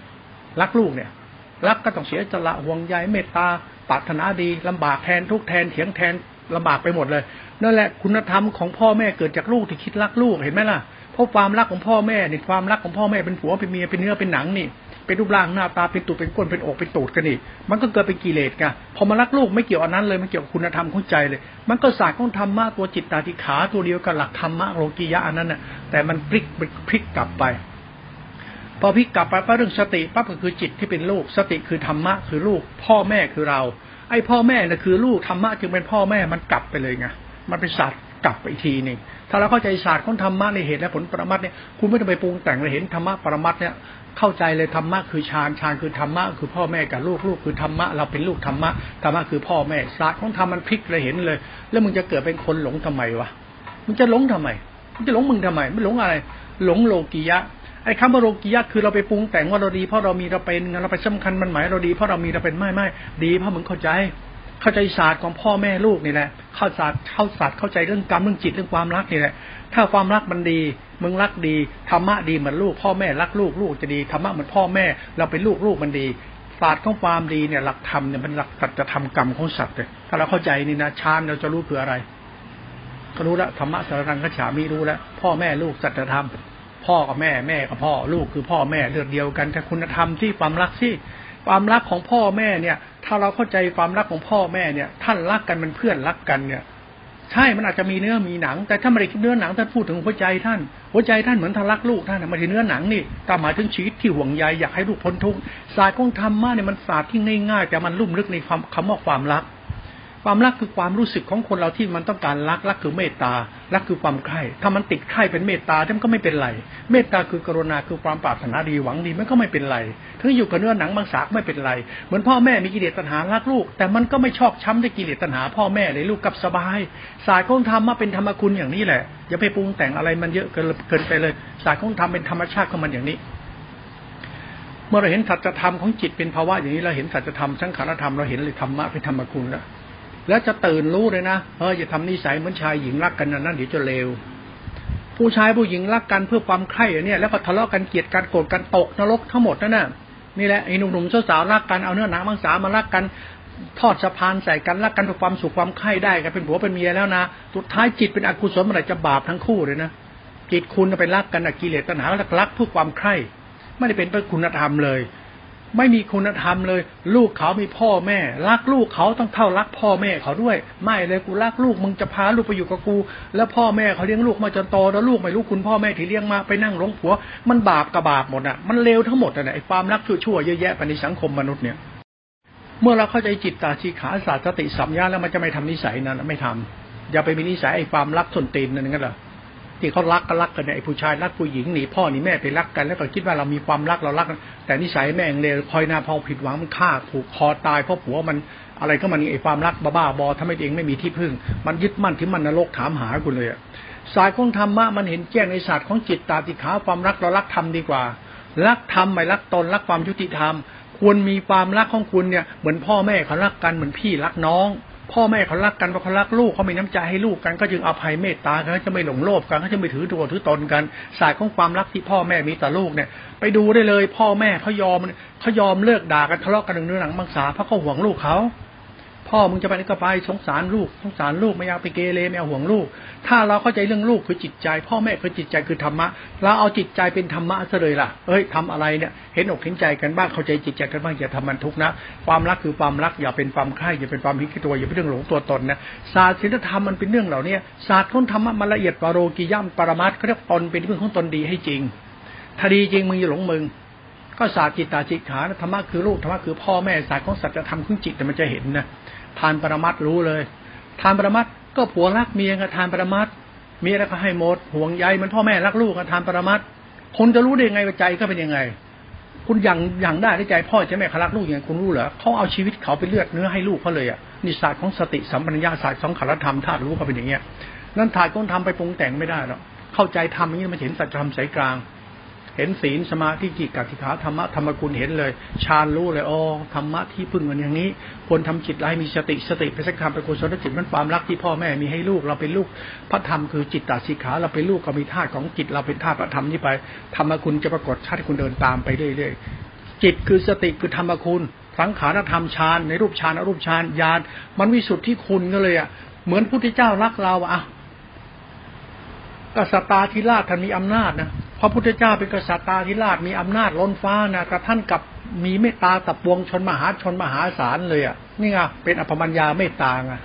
รักลูกเนี่ยรักก็ต้องเสียสละห่วงใยเมตตาปรารถนาดีลำบากแทนทุกแทนเถียงแทนลำบากไปหมดเลยนั่นแหละคุณธรรมของพ่อแม่เกิดจากลูกที่คิดรักลูกเห็นไหมล่ะเพราะความรักของพ่อแม่นี่ความรักของพ่อแม่เป็นผัวเป็นเมียเป็นเนื้อเป็นหนังนี่เป็นรูปร่างหน้าตาเป็นตูดเป็นก้นเป็นอกเป็นตูดกันนี่มันก็เกิดเป็นกิเลสกันพอมารักลูกไม่เกี่ยวอันนั้นเลยมันเกี่ยวกับคุณธรรมของใจเลยมันก็ศาสตร์ของธรรมะตัวจิตตาธิขาตัวเดียวกับหลักธรรมะโลกียะอันนั้นน่ะแต่มันพลิกพลิกกลับไปพอพลิกกลับไปเรื่องสติปั๊บก็คือจิตที่เป็นลูกสติคือธรรมะคือลูกพ่อแม่คือเราไอ้พ่อแม่น่ะคือลูกธรรมะจึงเป็นพ่อแม่มันกลับไปเลยไงมันเป็นศาสตร์กลับไปอีกทีนึง ถ้าเราเข้าใจศาสตร์ของธรรมะในเหตุและผลปรมัตถ์เนี่ยคุณไม่ต้องไปปรุงแต่งเลยเห็นธรรมะปรมัตถ์เนี่ยเข้าใจเลยธรรมะคือฌานฌานคือธรรมะคือพ่อแม่กับลูกลูกคือธรรมะเราเป็นลูกธรรมะธรรมะคือพ่อแม่ศาสตร์ของธรรมมันพลิกเลยเห็นเลยแล้วมึงจะเกิดเป็นคนหลงทำไมวะมึงจะหลงทำไมมึงจะหลงมึงทำไมไม่หลงอะไรหลงโลกียะไอ้คำว่าโลกียะคือเราไปปรุงแต่งว่าเราดีเพราะเรามีเราเป็นเราไปสำคัญมันหมายเราดีเพราะเรามีเราเป็นไม่ไม่ดีเพราะมึงเข้าใจเข้าใจศาสตร์ของพ่อแม่ลูกนี่แหละเข้าศาสตร์เข้าศาสตร์เข้าใจเรื่องกรรมเรื่องจิตเรื่องความรักนี่แหละถ้าความรักมันดีมึงรักดีธรรมะดีเหมือนลูกพ่อแม่รักลูกลูกจะดีธรรมะเหมือนพ่อแม่เราเป็นลูกลูกมันดีศาสตร์ของความดีเนี่ยหลักธรรมเนี่ยมันหลักสัจธรรมกรรมของสัตว์เลยถ้าเราเข้าใจนี่นะฌานเราจะรู้คืออะไรก็รู้แล้วธรรมะสารังคัจฉามิรู้แล้วพ่อแม่ลูกสัจธรรมพ่อกับแม่แม่กับพ่อลูกคือพ่อแม่เลือดเดียวกันแต่คุณธรรมที่ความรักที่ความรักของพ่อแม่เนี่ยถ้าเราเข้าใจความรักของพ่อแม่เนี่ยท่านรักกันเป็นเพื่อนรักกันเนี่ยใช่มันอาจจะมีเนื้อมีหนังแต่ถ้าไม่ได้เนื้อหนังท่านพูดถึงหัวใจท่านหัวใจท่านเหมือนท่านรักลูกท่านไม่ใช่เนื้อหนังนี่ตามหมายถึงชีวิตที่ห่วงใยอยากให้ลูกพ้นทุกข์ศาสตร์ของธรรมะเนี่ยมันศาสตร์ที่ง่ายๆแต่มันลุ่มลึกในความคำว่าความรักความรักคือความรู้สึกของคนเราที่มันต้องการรักรักคือเมตตารักคือความใคร่ถ้ามันติดใคร่เป็นเมตตาท่านก็ไม่เป็นไรเมตตาคือกรุณาคือความปรารถนาดีหวังดีมันก็ไม่เป็นไรถึงอยู่กับเนื้อหนังบางสากไม่เป็นไรเหมือนพ่อแม่มีกิเลสตัณหารักลูกแต่มันก็ไม่ชอกช้ำด้วยกิเลสตัณหาพ่อแม่เลยลูกกับสบายศาสตร์ของธรรมมาเป็นธรรมคุณอย่างนี้แหละอย่าไปปรุงแต่งอะไรมันเยอะเกินไปเลยศาสตร์ของธรรมเป็นธรรมชาติของมันอย่างนี้เมื่อเราเห็นสัจธรรมของจิตเป็นภาวะอย่างนี้เราเห็นสัจธรรมสังขารธรรมเราเห็นเลยธรรมะเป็นธรรมคุณแล้วแล้วจะตื่นรู้เลยนะเอออย่าทำนิสัยเหมือนชายหญิงรักกันนั่นเดี๋ยวจะเลวผู้ชายผู้หญิงรักกันเพื่อความใคร่เนี่ยแล้วก็ทะเลาะกันเกลียดกันโกรธกันตกนรกทั้งหมดนั่นน่ะนี่แหละไอ้หนุ่มๆสาวๆรักกันเอาเนื้อหนังมังสามารักกันทอดสะพานใส่กันรักกันเพื่อความสุขความใคร่ได้กันเป็นผัวเป็นเมียแล้วนะสุดท้ายจิตเป็นอกุศลมันจะบาปทั้งคู่เลยนะจิตคุณไปรักกันกิเลสตัณหารักรักเพื่อความใคร่ไม่ได้เป็นเพื่อคุณธรรมเลยไม่มีคุณธรรมเลยลูกเขามีพ่อแม่รักลูกเขาต้องเท่ารักพ่อแม่เขาด้วยไม่เลยกูรักลูกมึงจะพาลูกไปอยู่กับกูแล้วพ่อแม่เขาเลี้ยงลูกมาจนโตแล้วลูกไม่รู้คุณพ่อแม่ที่เลี้ยงมาไปนั่งหลงผัวมันบาปกับบาปหมดอ่ะมันเลวทั้งหมดอ่ะไอ้ความรักชั่วๆเยอะแยะไปในสังคมมนุษย์เนี่ยเมื่อเราเข้าใจจิตตาชีขาศาสตร์สติสัมยาแล้วมันจะไม่ทำนิสัยนั้นไม่ทำอย่าไปมีนิสัยไอ้ความรักส้นตีนนั่นกันเหรอที่เขารักก็รักกันเนี่ยไอ้ผู้ชายรักผู้หญิงหนีพ่อหนีแม่ไปรักกันแล้วก็คิดว่าเรามีความรักเรารักแต่นิสัยแม่งเลวคอยหน้าพอผิดหวังมันฆ่าผูกคอตายเพราะผัวมันอะไรก็มันไอ้ความรักบ้าๆบอทำให้ตัวเองไม่มีที่พึ่งมันยึดมั่นที่มันนรกถามหาคุณเลยศาสตร์ของธรรมะมันเห็นแจ้งในศาสตร์ของจิตตาติขาความรักเรารักธรรมดีกว่ารักธรรมไม่รักตนรักความยุติธรรมควรมีความรักของคุณเนี่ยเหมือนพ่อแม่เขารักกันเหมือนพี่รักน้องพ่อแม่เขารักกันเพราะเขารักลูกเขามีน้ำใจให้ลูกกันก็จึงอภัยเมตตากันเขาจะไม่หลงโลภกันเขาจะไม่ถือตัวถือตนกันศาสตร์ของความรักที่พ่อแม่มีต่อลูกเนี่ยไปดูได้เลยพ่อแม่เขายอมเขายอมเลิกด่ากันทะเลาะกันเรื่องหนังมังสาเพราะเขาห่วงลูกเขาพ่อมึงจะไปนี่ก็ไปสงสารลูกสงสารลูกไม่อยากไปเกเรไม่เอาห่วงลูกถ้าเราเข้าใจเรื่องลูกคือจิตใจพ่อแม่คือจิตใจคือธรรมะเราเอาจิตใจเป็นธรรมะซะเลยล่ะเอ้ยทำอะไรเนี่ยเห็นอกเห็นใจกันบ้างเข้าใจจิตใจกันบ้างอย่าทำมันทุกข์นะความรักคือความรักอย่าเป็นความใคร่อย่าเป็นความหิ้วตัวอย่าเป็นเรื่องหลงตัวตนนะศาสตร์ศีลธรรมมันเป็นเรื่องเหล่านี้ศาสตร์ของธรรมะมันละเอียดปโรกิยามปรมัตถ์เขาเรียกตนเป็นเรื่องของตนดีให้จริงถ้าดีจริงมึงอย่าหลงมึงก็ศาสตร์จิตตาจิตขาธรรมะคือลูกธรรมะคือพ่อแม่ศาสตร์ของสัจธรรมของจิตมันจะเห็นนะทานปรมัตถ์รู้เลยทานปรมัตถ์ก็ผัวรักเมียกับทานปรมัตถ์เมียแล้วก็ให้หมดห่วงใยมันพ่อแม่รักลูกกับทานปรมัตถ์คนจะรู้ได้ยังไงว่าใจก็เป็นยังไงคุณอย่างอย่างได้ใจพ่อใจแม่เขารักลูกยังไงคุณรู้เหรอเขาเอาชีวิตเขาไปเลือดเนื้อให้ลูกเขาเลยอ่ะนี่ศาสตร์ของสติสัมปัญญาศาสตร์ของขันธธรรมธาตุรู้เขาเป็นอย่างเงี้ยนั่นธาตุต้องทำไปปรุงแต่งไม่ได้หรอกเข้าใจทำอย่างนี้มันเห็นสัจธรรมสายกลางเห็นศีลสมาธิจิตกัตถิขาธรรมะธรรมกุลเห็นเลยฌานรู้เลยอ๋อธรรมะที่พึ่งมันอย่างนี้ควรทำจิตให้มีสติสติเป็นสังขารเป็นกุศลจิตมันความรักที่พ่อแม่มีให้ลูกเราเป็นลูกพระธรรมคือจิตตาสิกขาเราเป็นลูกก็มีธาตุของจิตเราเป็นธาตุพระธรรมนี้ไปธรรมกุลจะปรากฏชัดให้คุณเดินตามไปเรื่อยๆจิตคือสติคือธรรมกุลสังขารธรรมฌานในรูปฌานอรูปฌานญาณมันวิสุทธิคุณก็เลยอ่ะเหมือนพุทธเจ้ารักเราอ่ะก็สัตตาธิราชท่านมีอำนาจนะพระพุทธเจ้าเป็นกษัตริย์ตาธิราชมีอำนาจล้นฟ้านะกระทั่งกับมีเมตตาต่อปวงชนมหาชนมหาศาลเลยอ่ะนี่ไงเป็นอัปปมัญญาเมตตาไง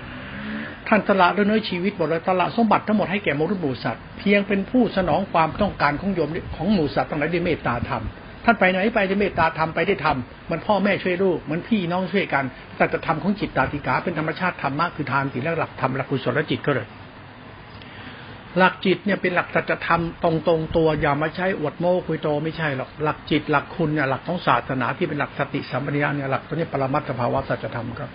ท่านสละเนื้อชีวิตหมดเลยสละสมบัติทั้งหมดให้แก่มนุษย์หมู่สัตว์เพียงเป็นผู้สนองความต้องการของโยมของหมู่สัตว์ทั้งหลายด้วยเมตตาธรรมท่านไปไหนไปด้วยเมตตาธรรมไปได้ธรรมเหมือนพ่อแม่ช่วยลูกเหมือนพี่น้องช่วยกันสัจธรรมของจิตตาธิกาเป็นธรรมชาติธรรมะคือทานศีลและหลักธรรมหลักกุศลจิตก็เลย หลักจิตเนี่ยเป็นหลักสัจธรรมตรงตรงตัวอย่ามาใช้อวดโม้คุยโตไม่ใช่หรอกหลักจิตหลักคุณเนี่ยหลักของศาสนาที่เป็นหลักสติสัมปชัญญะเนี่ยหลักตัวนี้ปรมัตถภาวะสัจธรรมครับ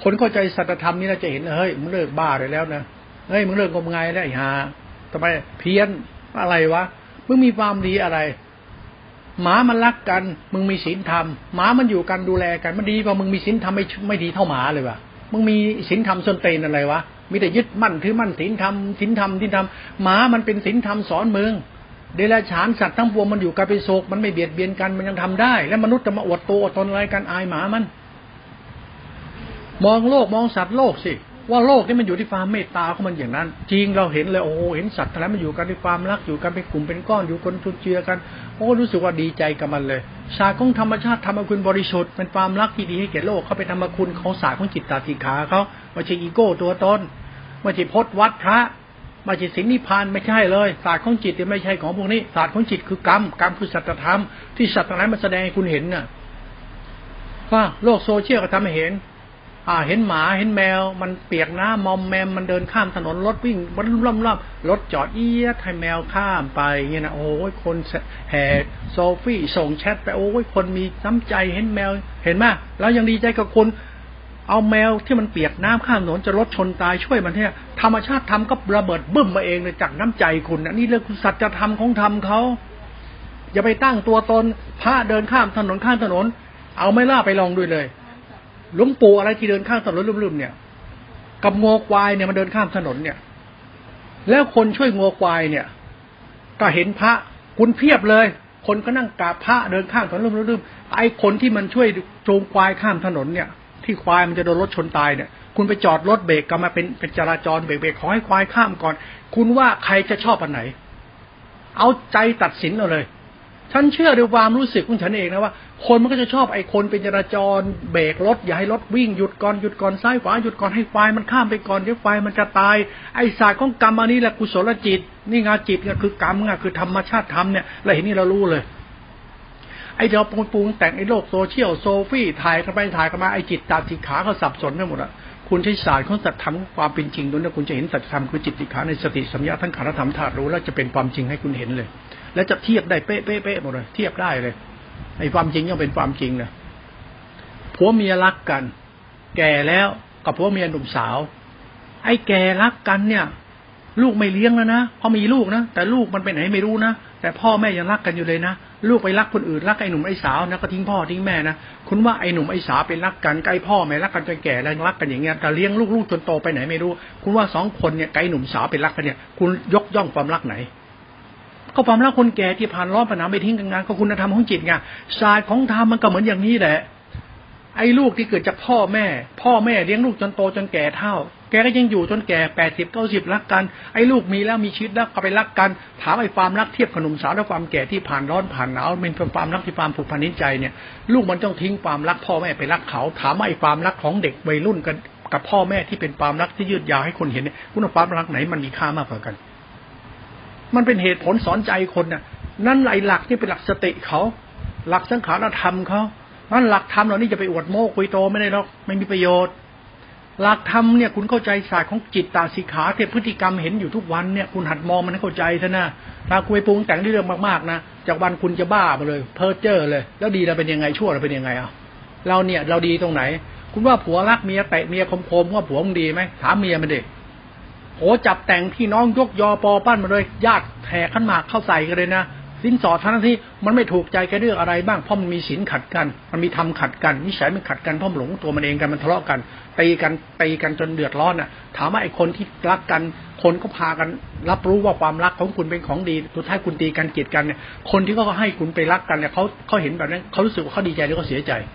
คนเข้าใจสัจธรรมนี่เราจะเห็นเฮ้ยมึงเลิกบ้าได้แล้วนะเฮ้ยมึงเลิกงมงายแล้วไอ้ห่าทำไมเพี้ยนอะไรวะมึงมีความดีอะไรหมามันรักกันมึงมีศีลธรรมหมามันอยู่กันดูแลกันมันดีกว่ามึงมีศีลธรรมไม่ไม่ดีเท่าหมาเลยวะมึงมีศีลธรรมส้นเตนอะไรวะมีแต่ยึดมั่นถือมั่นศีลธรรมศีลธรรมศีลธรรมหมามันเป็นศีลธรรมสอนมึงเดรัจฉานสัตว์ทั้งปวงมันอยู่กันเป็นโศกมันไม่เบียดเบียนกันมันยังทำได้แล้วมนุษย์จะมาอวดโตอวดตนอะไรกันอายหมามันมองโลกมองสัตว์โลกสิว่าโลกนี่มันอยู่ที่ความเมตตาของมันอย่างนั้นจริงเราเห็นเลยโอ้เห็นสัตว์ทั้งหลายมันอยู่กันด้วยความรักอยู่กันเป็นกลุ่มเป็นก้อนอยู่คนทุกเจือกันโอ้รู้สึกว่าดีใจกับมันเลยศาสตร์ของธรรมชาติธรรมคุณบริสุทธิ์เป็นความรักที่ดีให้แก่โลกเขาเป็นธรรมคุณของศาสตร์ของจิตตาติขาเขาไม่ใช่อีโก้ตัวตนไม่ใช่พจน์วัดพระไม่ใช่ศีลนิพพานไม่ใช่เลยศาสตร์ของจิตไม่ใช่ของพวกนี้ศาสตร์ของจิตคือกรรมกรรมคือสัจธรรมที่สัตว์ทั้งหลายมันแสดงให้คุณเห็นน่ะว่าโลกโซเชียลก็ทำให้เห็นอ่าเห็นหมาเห็นแมวมันเปียกน้ำมอมแมมมันเดินข้ามถนนรถวิ่งมันล่ำล่ำรถจอดเอียดให้แมวข้ามไปเงี้ยนะโอ้ยคนแห่โซฟี่ส่งแชทไปโอ้ยคนมีน้ำใจเห็นแมวเห็นไหมแล้วยังดีใจกับคนเอาแมวที่มันเปียกน้ำข้ามถนนจะรถชนตายช่วยมันเนี่ยธรรมชาติทำก็ระเบิดบึ้มมาเองเลยจากน้ำใจคุณนะนี่เรื่องสัจธรรมของธรรมเขาอย่าไปตั้งตัวตนพระเดินข้ามถนนข้ามถนนเอาไม่ล่าไปลองด้วยเลยหลวงปู่อะไรที่เดินข้ามถนนลุ่มๆเนี่ยกับงัวควายเนี่ยมันเดินข้ามถนนเนี่ยแล้วคนช่วยงัวควายเนี่ยก็เห็นพระคุณเพียบเลยคนก็นั่งกราบพระเดินข้ามถนนลุ่มๆไอ้คนที่มันช่วยจูงควายข้ามถนนเนี่ยที่ควายมันจะโดนรถชนตายเนี่ยคุณไปจอดรถเบรกก็มาเป็นเป็นจราจรเบรกๆขอให้ควายข้ามก่อนคุณว่าใครจะชอบอันไหนเอาใจตัดสินเอาเลยฉันเชื่อด้วยความรู้สึกของฉันเองนะว่าคนมันก็จะชอบไอ้คนเป็นจราจรเบรกรถอย่าให้รถวิ่งหยุดก่อนหยุดก่อนซ้ายขวาหยุดก่อนให้ควายมันข้ามไปก่อนเดี๋ยวควายมันจะตายไอ้ศาสตร์ของกรรมอันนี้แหละกุศลจิตนี่งานจิตเนี่ยคือกรรมงานคือธรรมชาติธรรมเนี่ยเราเห็นนี่เรารู้เลยไอ้เดี๋ยวปรุงปรุงแต่งไอ้โลกโซเชียลโซฟี่ถ่ายกันไปถ่ายกันมาไอ้จิตตาจิตขาเขาสับสนไปหมดอะคุณใช้ศาสตร์ของสัจธรรมความเป็นจริงด้วยนะคุณจะเห็นสัจธรรมคือจิตติขาในสติสัมยาทั้งขันธธรรมธาตุรู้แล้วจะเป็นความจริงให้คุณเห็นเลยและจะเทียบได้เป๊ะๆหมดเลยเทียบได้เลยไอ้ความจริงย่อมเป็นความจริงนะผัวเมียรักกันแก่แล้วกับผัวเมียหนุ่มสาวไอ้แก่รักกันเนี่ยลูกไม่เลี้ยงแล้วนะพอมีลูกนะแต่ลูกมันเป็นไหนไม่รู้นะแต่พ่อแม่ยังรักกันอยู่เลยนะลูกไปรักคนอื่นรักไอ้หนุ่มไอ้สาวนะก็ทิ้งพ่อทิ้งแม่นะคุณว่าไอ้หนุ่มไอ้สาวเป็นรักกันไอ้พ่อแม่รักกันจนแก่แล้วรักกันอย่างเงี้ยแต่เลี้ยงลูกๆจนโตไปไหนไม่รู้คุณว่าสองคนเนี่ยไอ้หนุ่มสาวเป็นรักกันเนี่ยคุณยกย่องความรักไหนก็ความรักคนแก่ที่ผ่านร้อนผ่านหนาวไปทิ้งกันงานก็คุณธรรมของจิตไงศาสตร์ของธรรมมันก็เหมือนอย่างนี้แหละไอ้ลูกที่เกิดจากพ่อแม่พ่อแม่เลี้ยงลูกจนโตจนแก่เฒ่าแกก็ยังอยู่จนแก่แปดสิบเก้าสิบรักกันไอ้ลูกมีแล้วมีชีวิตแล้วก็ไปรักกันถามไอ้ความรักเทียบขนมสาวและความแก่ที่ผ่านร้อนผ่านหนาวเป็นความรักที่ความผูกพันนิจใจเนี่ยลูกมันต้องทิ้งความรักพ่อแม่ไปรักเขาถามไอ้ความรักของเด็กวัยรุ่นกันกับพ่อแม่ที่เป็นความรักที่ยืดยาวให้คนเห็นเนี่ยคุณความรักไหนมันมีค่ามากกว่ากันมันเป็นเหตุผลสอนใจคนน่ะนั่นไอ้หลักนี่เป็นหลักสติเขาหลักสังขารธรรมเขานั่นหลักธรรมเหล่านี้จะไปอวดโม้คุยโตไม่ได้หรอกไม่มีประโยชน์หลักธรรมเนี่ยคุณเข้าใจศาสตร์ของจิตตาสิกขาที่พฤติกรรมเห็นอยู่ทุกวันเนี่ยคุณหัดมองมันให้เข้าใจซะนะถ้าคุยปรุงแต่งเรื่องมากๆนะจากวันคุณจะบ้าไปเลยเพ้อเจ้อเลยแล้วดีเราเป็นยังไงชั่วเราเป็นยังไงอ่ะเราเนี่ยเราดีตรงไหนคุณว่าผัวรักเมียเตะเมียคมคมว่าผัวมึงดีไหมถามเมียมันดิโหจับแต่งพี่น้องยกยอปอปั้นมาเลยญาติแห่ขันหมากเข้าใส่กันเลยนะสินสอดทั้งที่มันไม่ถูกใจกันเรื่องอะไรบ้างเพราะมันมีศีลขัดกันมันมีธรรมขัดกันนิสัยมันขัดกันเพราะมันหลงตัวมันเองกันมันทะเลาะกันตีกันตีกันจนเดือดร้อนน่ะถามว่าไอ้คนที่รักกันคนก็พากันรับรู้ว่าความรักของคุณเป็นของดีสุดท้ายคุณตีกันเกลียดกันเนี่ยคนที่เขาให้คุณไปรักกันเนี่ยเขาเขาเห็นแบบนั้นเขารู้สึกว่าเขาดีใจหรือเขาเสียใจ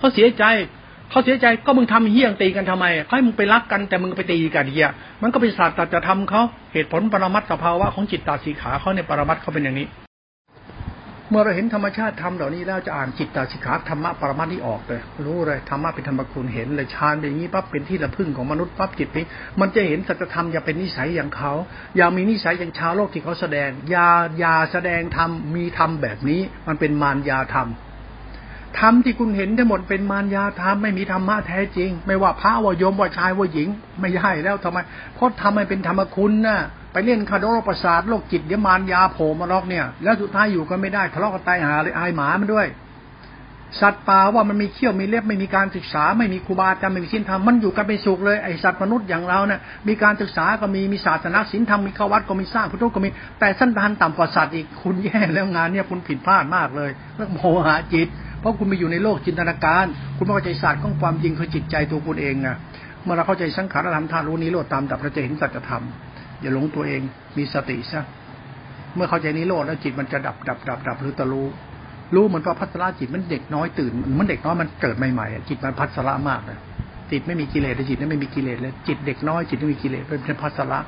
เขาเสียใจเขาเสียใจก็มึงทำเฮี้ยงตีกันทำไมเขาให้มึงไปรักกันแต่มึงไปตีกันเฮี้ยมันก็เป็นศาสตร์ตัดจะทำเขาเหตุผลปรมัตถสภาวะของจิตตาสีขาเขาในปรมัตถเขาเป็นอย่างนี้เมื่อเราเห็นธรรมชาติธรรมเหล่านี้แล้วจะอ่านจิตตาสีขาธรรมะปรมัตถที่ออกเลยรู้เลยธรรมะเป็นธรรมคุณเห็นเลยฌานเป็นอย่างนี้ปั๊บเป็นที่ละพึ่งของมนุษย์ปั๊บจิตนี้มันจะเห็นสัจธรรมอย่าเป็นนิสัยอย่างเขาอย่ามีนิสัยอย่างชาวโลกที่เขาแสดงอย่าอย่าแสดงธรรมมีธรรมแบบนี้มันเป็นมารยาธรรมธรรมที่คุณเห็นทั้งหมดเป็นมารยาธรรมไม่มีธรรมะแท้จริงไม่ว่าพระว่าโยมว่าชายว่าหญิงไม่ใช่แล้วทำไมเพราะธรรมมันเป็นธรรมคุณน่ะ ไปเล่นคาโดโรประสาทโรคจิตเดี๋ยวมารยาโผล่มาล็อกเนี่ยแล้วสุดท้ายอยู่ก็ไม่ได้ทะเลาะกันตายหาเลยอายหมามันด้วยสัตว์ป่าว่ามันมีเขี้ยวมีเล็บไม่มีการศึกษาไม่มีครูบาอาจารย์ไม่มีศีลธรรมมันอยู่กันเป็นสุขเลยไอสัตว์มนุษย์อย่างเราเนี่ยมีการศึกษาก็มีมีศาสนาศีลธรรมมีเข้าวัดก็มีสร้างพุทธก็มีแต่สันดานต่ำกว่าสัตว์อีกคุณแย่แล้วงานเนี่ยคุณผิดพลาดมากเลยเรื่องโมหะจิตเพราะคุณไปอยู่ในโลกจินตนาการคุณไม่เข้าใจศาสตร์ของความจริงคือจิตใจตัวคุณเองนะเมื่อเราเข้าใจสังขารธรรมธาตุรู้นิโรธตามดับเราจะเห็นสัจธรรมอย่าหลงตัวเองมีสติซะเมื่อเข้าใจนิโรธแล้วจิตมันจะดับดับดับดับหรือตะลุรู้เหมือนว่าพัสระจิตมันเด็กน้อยตื่นมันเด็กน้อยมันเกิดใหม่ๆจิตมันพัสระมากเลยจิตไม่มีกิเลสจิตนั้นไม่มีกิเลสเลยจิตเด็กน้อยจิตไม่มีกิเลสเป็นพัสร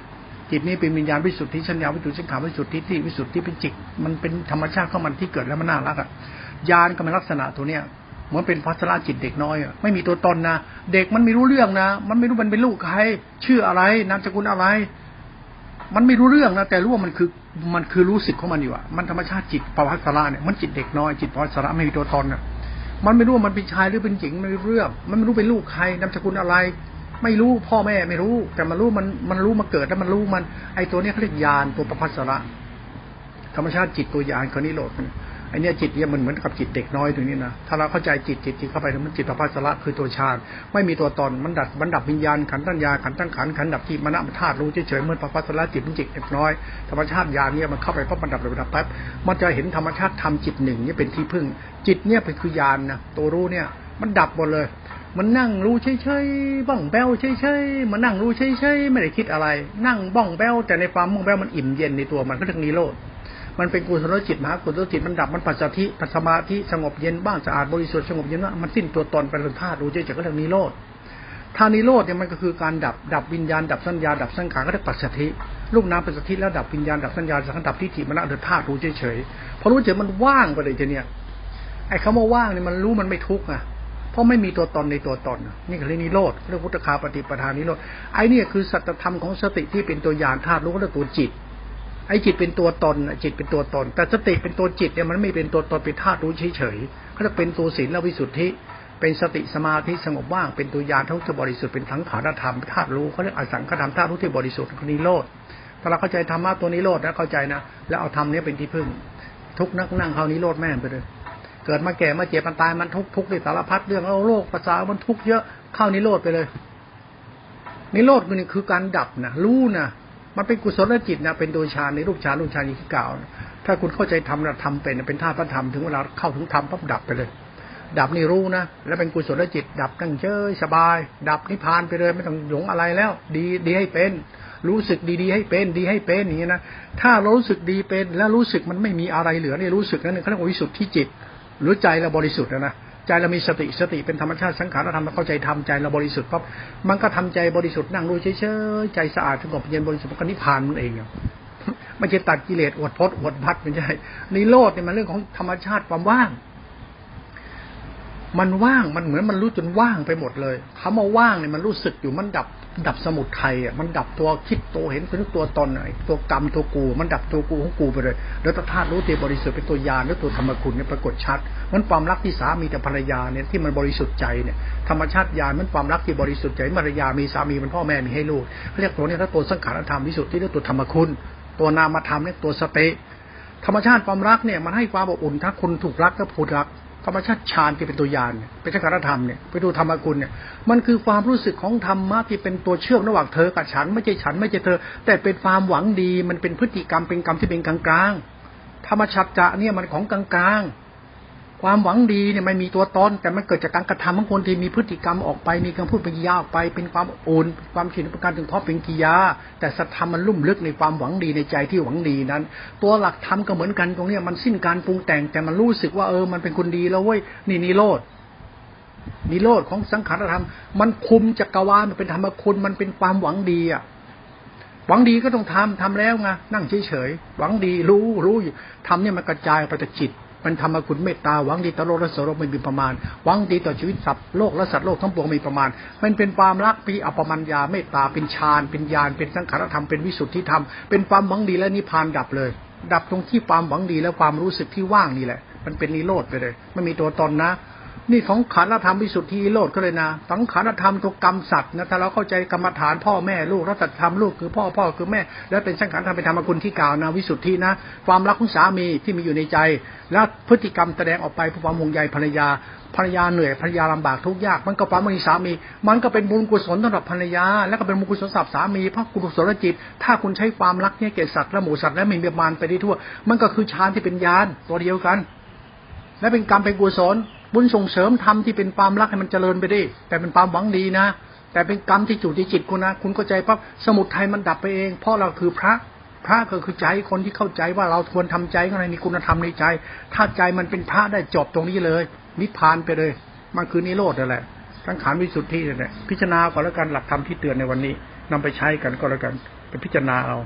ะจิตนี้เป็นวิญญาณวิสุทธิสัญญาวิสุทธิสังขารวิสุทธิที่วิสุทธิเป็นจิตมันเป็นธรรมชาติของมันที่เกิดแล้วมันน่ารักอ่ะญาณก็เป็นลักษณะตัวเนี้ยเหมือนเป็นพัสระจิตเด็กน้อยไม่มีตัวตนนะเด็กมันไม่รู้เรื่องนะมันไม่รู้มันเป็นลูกใครชื่ออะไรนามสกุลอะไรมันไม่รู้เรื่องนะแต่รู้ว่ามันคือมันคือรู้สึกของมันอยู่อ่ะมันธรรมชาติจิตปวัสสระเนี่ยมันจิตเด็กน้อยจิตปวัสสระไม่มีตัวตนน่ะมันไม่รู้ว่ามันเป็นชายหรือเป็นหญิงไม่รู้เรื่องมันไม่รู้เป็นลูกใครนามสกุลอะไรไม่รู้พ่อแม่ไม่รู้แต่มันรู้มันมันรู้มาเกิดแล้วมันรู้มันไอ้ตัวนี้เขาเรียกญาณตัวปวัสสระธรรมชาติจิตตัวญาณเขานิโรธไอ้เนี่ยจิตเนี่ยมันเหมือนกับจิตเด็กน้อยตัวนี้นะถ้าเราเข้าใจจิตจิตจิตเข้าไปมันจิตปวัสสระคือตัวฌานไม่มีตัวตนมันดับมันดับวิญญาณขันธ์ตัณหาขันธ์ตั้งขันธ์ขันธ์ดับที่มนะธาตุรู้เฉยๆเหมือนปวัสสระจิตมันจิตเด็กน้อยธรรมชาติญาณเนี่ยมันเข้าไปปั๊บมันดับดับปั๊บมันจะเห็นธรรมชาติธรรมจิตหนึ่งเนี่ยเป็นที่พึ่งจิตเนี่ยเป็นคือญาณนะตัวรู้เนี่ยมันดับหมดเลยมันนั่งรู้เฉยๆบ้องแบ้วเฉยๆมันนั่งรู้เฉยๆไม่ได้คิดอะไรนั่งบ้องแบ้วแต่ในความบ้องแบ้วมันอิ่มเย็นในตัวมันก็ถึงนิโรธมันเป็นกุศลจิตมหากุศลจิตมันดับมันปัสสัทธิปัสสมาธิสงบเย็นบ้างสะอาดบริสุทธิ์สงบเย็นว่ามันสิ้นตัวตนเป็นธาตุรู้เฉยๆก็เรื่องนิโรธธาตุนิโรธเนี่ยมันก็คือการดับดับวิญญาณดับสัญญาดับสังขารก็ได้ปัสสัทธิรูปนามปัสสัทธิแล้วดับวิญญาณดับสัญญาสังขารดับทิฏฐิมรณะเดือดธาตุรู้เฉยๆพอรู้เฉยมันว่างไปเลยเจเนี่ยไอ้คำว่าว่างเนี่ยมันรู้มันไม่ทุกข์นะเพราะไม่มีตัวตนในตัวตนนี่คือเรื่องนิโรธเรื่องพุทธคาปฏิปทานิโรธไอ้นี่คือสัจธรรมของสติที่เป็นตัวญาณธาตุรู้และตัวจิตไอ้จิตเป็นตัวตนจิตเป็นตัวตนแต่สติเป็นตัวจิตเนี่ยมันไม่เป็นตัวตนเป็นธาตุรู้เฉยๆเขาจะเป็นตัวศีลและวิสุทธิเป็นสติสมาธิสงบว่างเป็นตัวญาณทั้งที่บริสุทธิ์เป็นทั้งสังขารธรรมธาตุรู้เขาเรียกอสังขารธรรมธาตุรู้ที่บริสุทธิ์นิโรธถ้าเราเข้าใจธรรมะตัวนิโรธนะเข้าใจนะแล้วเอาธรรมนี้เป็นที่พึ่งทุกนักนั่งเขานิโรธแม่นไปเลยเกิดมาแก่มาเจ็บมาตายมันทุกทุกในสารพัดเรื่องเอาโรคภาษามันทุกเยอะเข้านิโรธไปเลยนิโรธมันคือการดับนะรู้นะมันเป็นกุศลจิตนะเป็นโดยฌานในรูปฌานรูปฌานอย่างที่กล่าวถ้าคุณเข้าใจธรรมธรรมเป็นเป็นธาตุพระธรรมถึงเวลาเข้าถึงธรรมปั๊บดับไปเลยดับนี่รู้นะแล้วเป็นกุศลจิตดับนั่งเฉยสบายดับนิพพานไปเลยไม่ต้องหลงอะไรแล้วดีดีให้เป็นรู้สึกดีๆให้เป็นดีให้เป็นอย่างนี้นะถ้ารู้สึกดีเป็นแล้วรู้สึกมันไม่มีอะไรเหลือในรู้สึกนั้นเขาเรียกวิสุทธิจิตหรือใจเราบริสุทธิ์นะใจเรามีสติสติเป็นธรรมชาติสังขารธรรมเข้าใจทำใจเราบริสุทธิ์ปั๊บมันก็ทำใจบริสุทธิ์นั่งรู้เฉยๆใจสะอาดสงบเย็นบริสุทธิ์ก็นิพพานมันเองไม่ใช่ตัดกิเลสอวดพจน์อวดพัดไม่ใช่นิโรธเนี่ยมันเรื่องของธรรมชาติความว่างมันว่างมันเหมือนมันรู้จนว่างไปหมดเลยคำว่าว่างเนี่ยมันรู้สึกอยู่มันดับดับสมุทัยอ่ะมันดับตัวคิดตัวเห็นเป็นตัวตนไอ้ตัวกรรมตัวกูมันดับตัวกูของกูไปเลยแล้วธาตุรู้ที่บริสุทธิ์เป็นตัวญาณและตัวธรรมคุณเนี่ยปรากฏชัดมันความรักที่สามีแต่ภรรยาเนี่ยที่มันบริสุทธิ์ใจเนี่ยธรรมชาติญาณมันความรักที่บริสุทธิ์ใจภรรยามีสามีมันพ่อแม่มีให้ลูกเค้าเรียกตัวนี้ถ้าตัวสังขารธรรมวิสุทธิ์ที่เรียกตัวธรรมคุณตัวนามธรรมเนี่ยตัวสติธรรมชาติความรักเนี่ยมันให้ความอบอุ่นถ้าคุณถูกรักก็ผูกรักธรรมชาติฌานที่เป็นตัวญาณเป็นสังขารธรรมเนี่ยไปดูธรรมกุลเนี่ยมันคือความรู้สึกของธรรมะที่เป็นตัวเชื่อมระหว่างเธอกับฉันไม่ใช่ฉันไม่ใช่เธอแต่เป็นความหวังดีมันเป็นพฤติกรรมเป็นกรรมที่เป็นกลางๆธรรมชัตจะเนี่ยมันของกลางๆความหวังดีเนี่ยมันมีตัวตนแต่มันเกิดจากการกระทำของคนที่มีพฤติกรรมออกไปมีคำพูดเป็นกิริยาออกไปเป็นความโอนความเชื่อในการถึงพร้อมเป็นกิริยาแต่สัตธรรมมันลุ่มลึกในความหวังดีในใจที่หวังดีนั้นตัวหลักธรรมก็เหมือนกันตรงนี้มันสิ้นการปรุงแต่งแต่มันรู้สึกว่าเออมันเป็นคนดีแล้วเว้ยนี่นิโรธนิโรธของสังขารธรรมมันคุมจักรวาลมันเป็นธรรมคุณมันเป็นความหวังดีอ่ะหวังดีก็ต้องทำทำแล้วไงนั่งเฉยๆหวังดีรู้รู้อยู่ทำเนี่ยมันกระจายไปจากจิตมันทำมาคุณเมตตาหวังดีต่อโลกและสัตว์โลกไม่มีประมาณหวังดีต่อชีวิตสัตว์โลกและสัตว์โลกทั้งปวงมีประมาณมันเป็นความรักปีอัปปมัญญาเมตตาเป็นฌานเป็นญาณเป็นสังขารธรรมเป็นวิสุทธิธรรมเป็นความหวังดีและนิพพานดับเลยดับตรงที่ความหวังดีและความรู้สึกที่ว่างนี่แหละมันเป็นนิโรธไปเลยไม่มีตัวตนนะ นี่ของขันธธรรมวิสุทธิโลดก็เลยนะสังขารธรรมตัวกรรมสัตว์นะถ้าเราเข้าใจกรรมฐานพ่อแม่ลูกรัตธรรมลูกคือพ่อพ่อคือแม่และเป็นสังขารธรรมเป็นธรรมคุณที่กล่าวนะวิสุทธินะความรักของสามีที่มีอยู่ในใจและพฤติกรรมแสดงออกไปผู้ความห่วงใยภรรยาภรรยาเหนื่อยภรรยาลำบากทุกข์ยากมันก็ความมีสามีมันก็เป็นบุญกุศลสำหรับภรรยาและก็เป็นบุญกุศลสำหรับสามีเพราะกุศลจิตถ้าคุณใช้ความรักเนี่ยเกศสัตว์และหมู่สัตว์และมีเบียมานไปได้ทั่วมันก็คือฌานที่เป็นญาณตัวเดียวกันและเป็นกรรมเป็นกุศลบุญส่งเสริมธรรมที่เป็นความรักให้มันเจริญไปดิแต่เป็นความหวังดีนะแต่เป็นกรรมที่อยู่ที่จิตคุณนะคุณเข้าใจปั๊บสมุทัยมันดับไปเองเพราะเราคือพระพระก็คือใจคนที่เข้าใจว่าเราควรทำใจข้างในมีคุณธรรมในใจถ้าใจมันเป็นพระได้จบตรงนี้เลยนิพพานไปเลยมันคือนิโรธนั่นแหละสังขารวิสุทธินั่นแหละพิจารณาก่อนแล้วกันหลักธรรมที่เตือนในวันนี้นำไปใช้กันก็แล้วกันไปพิจารณาเอา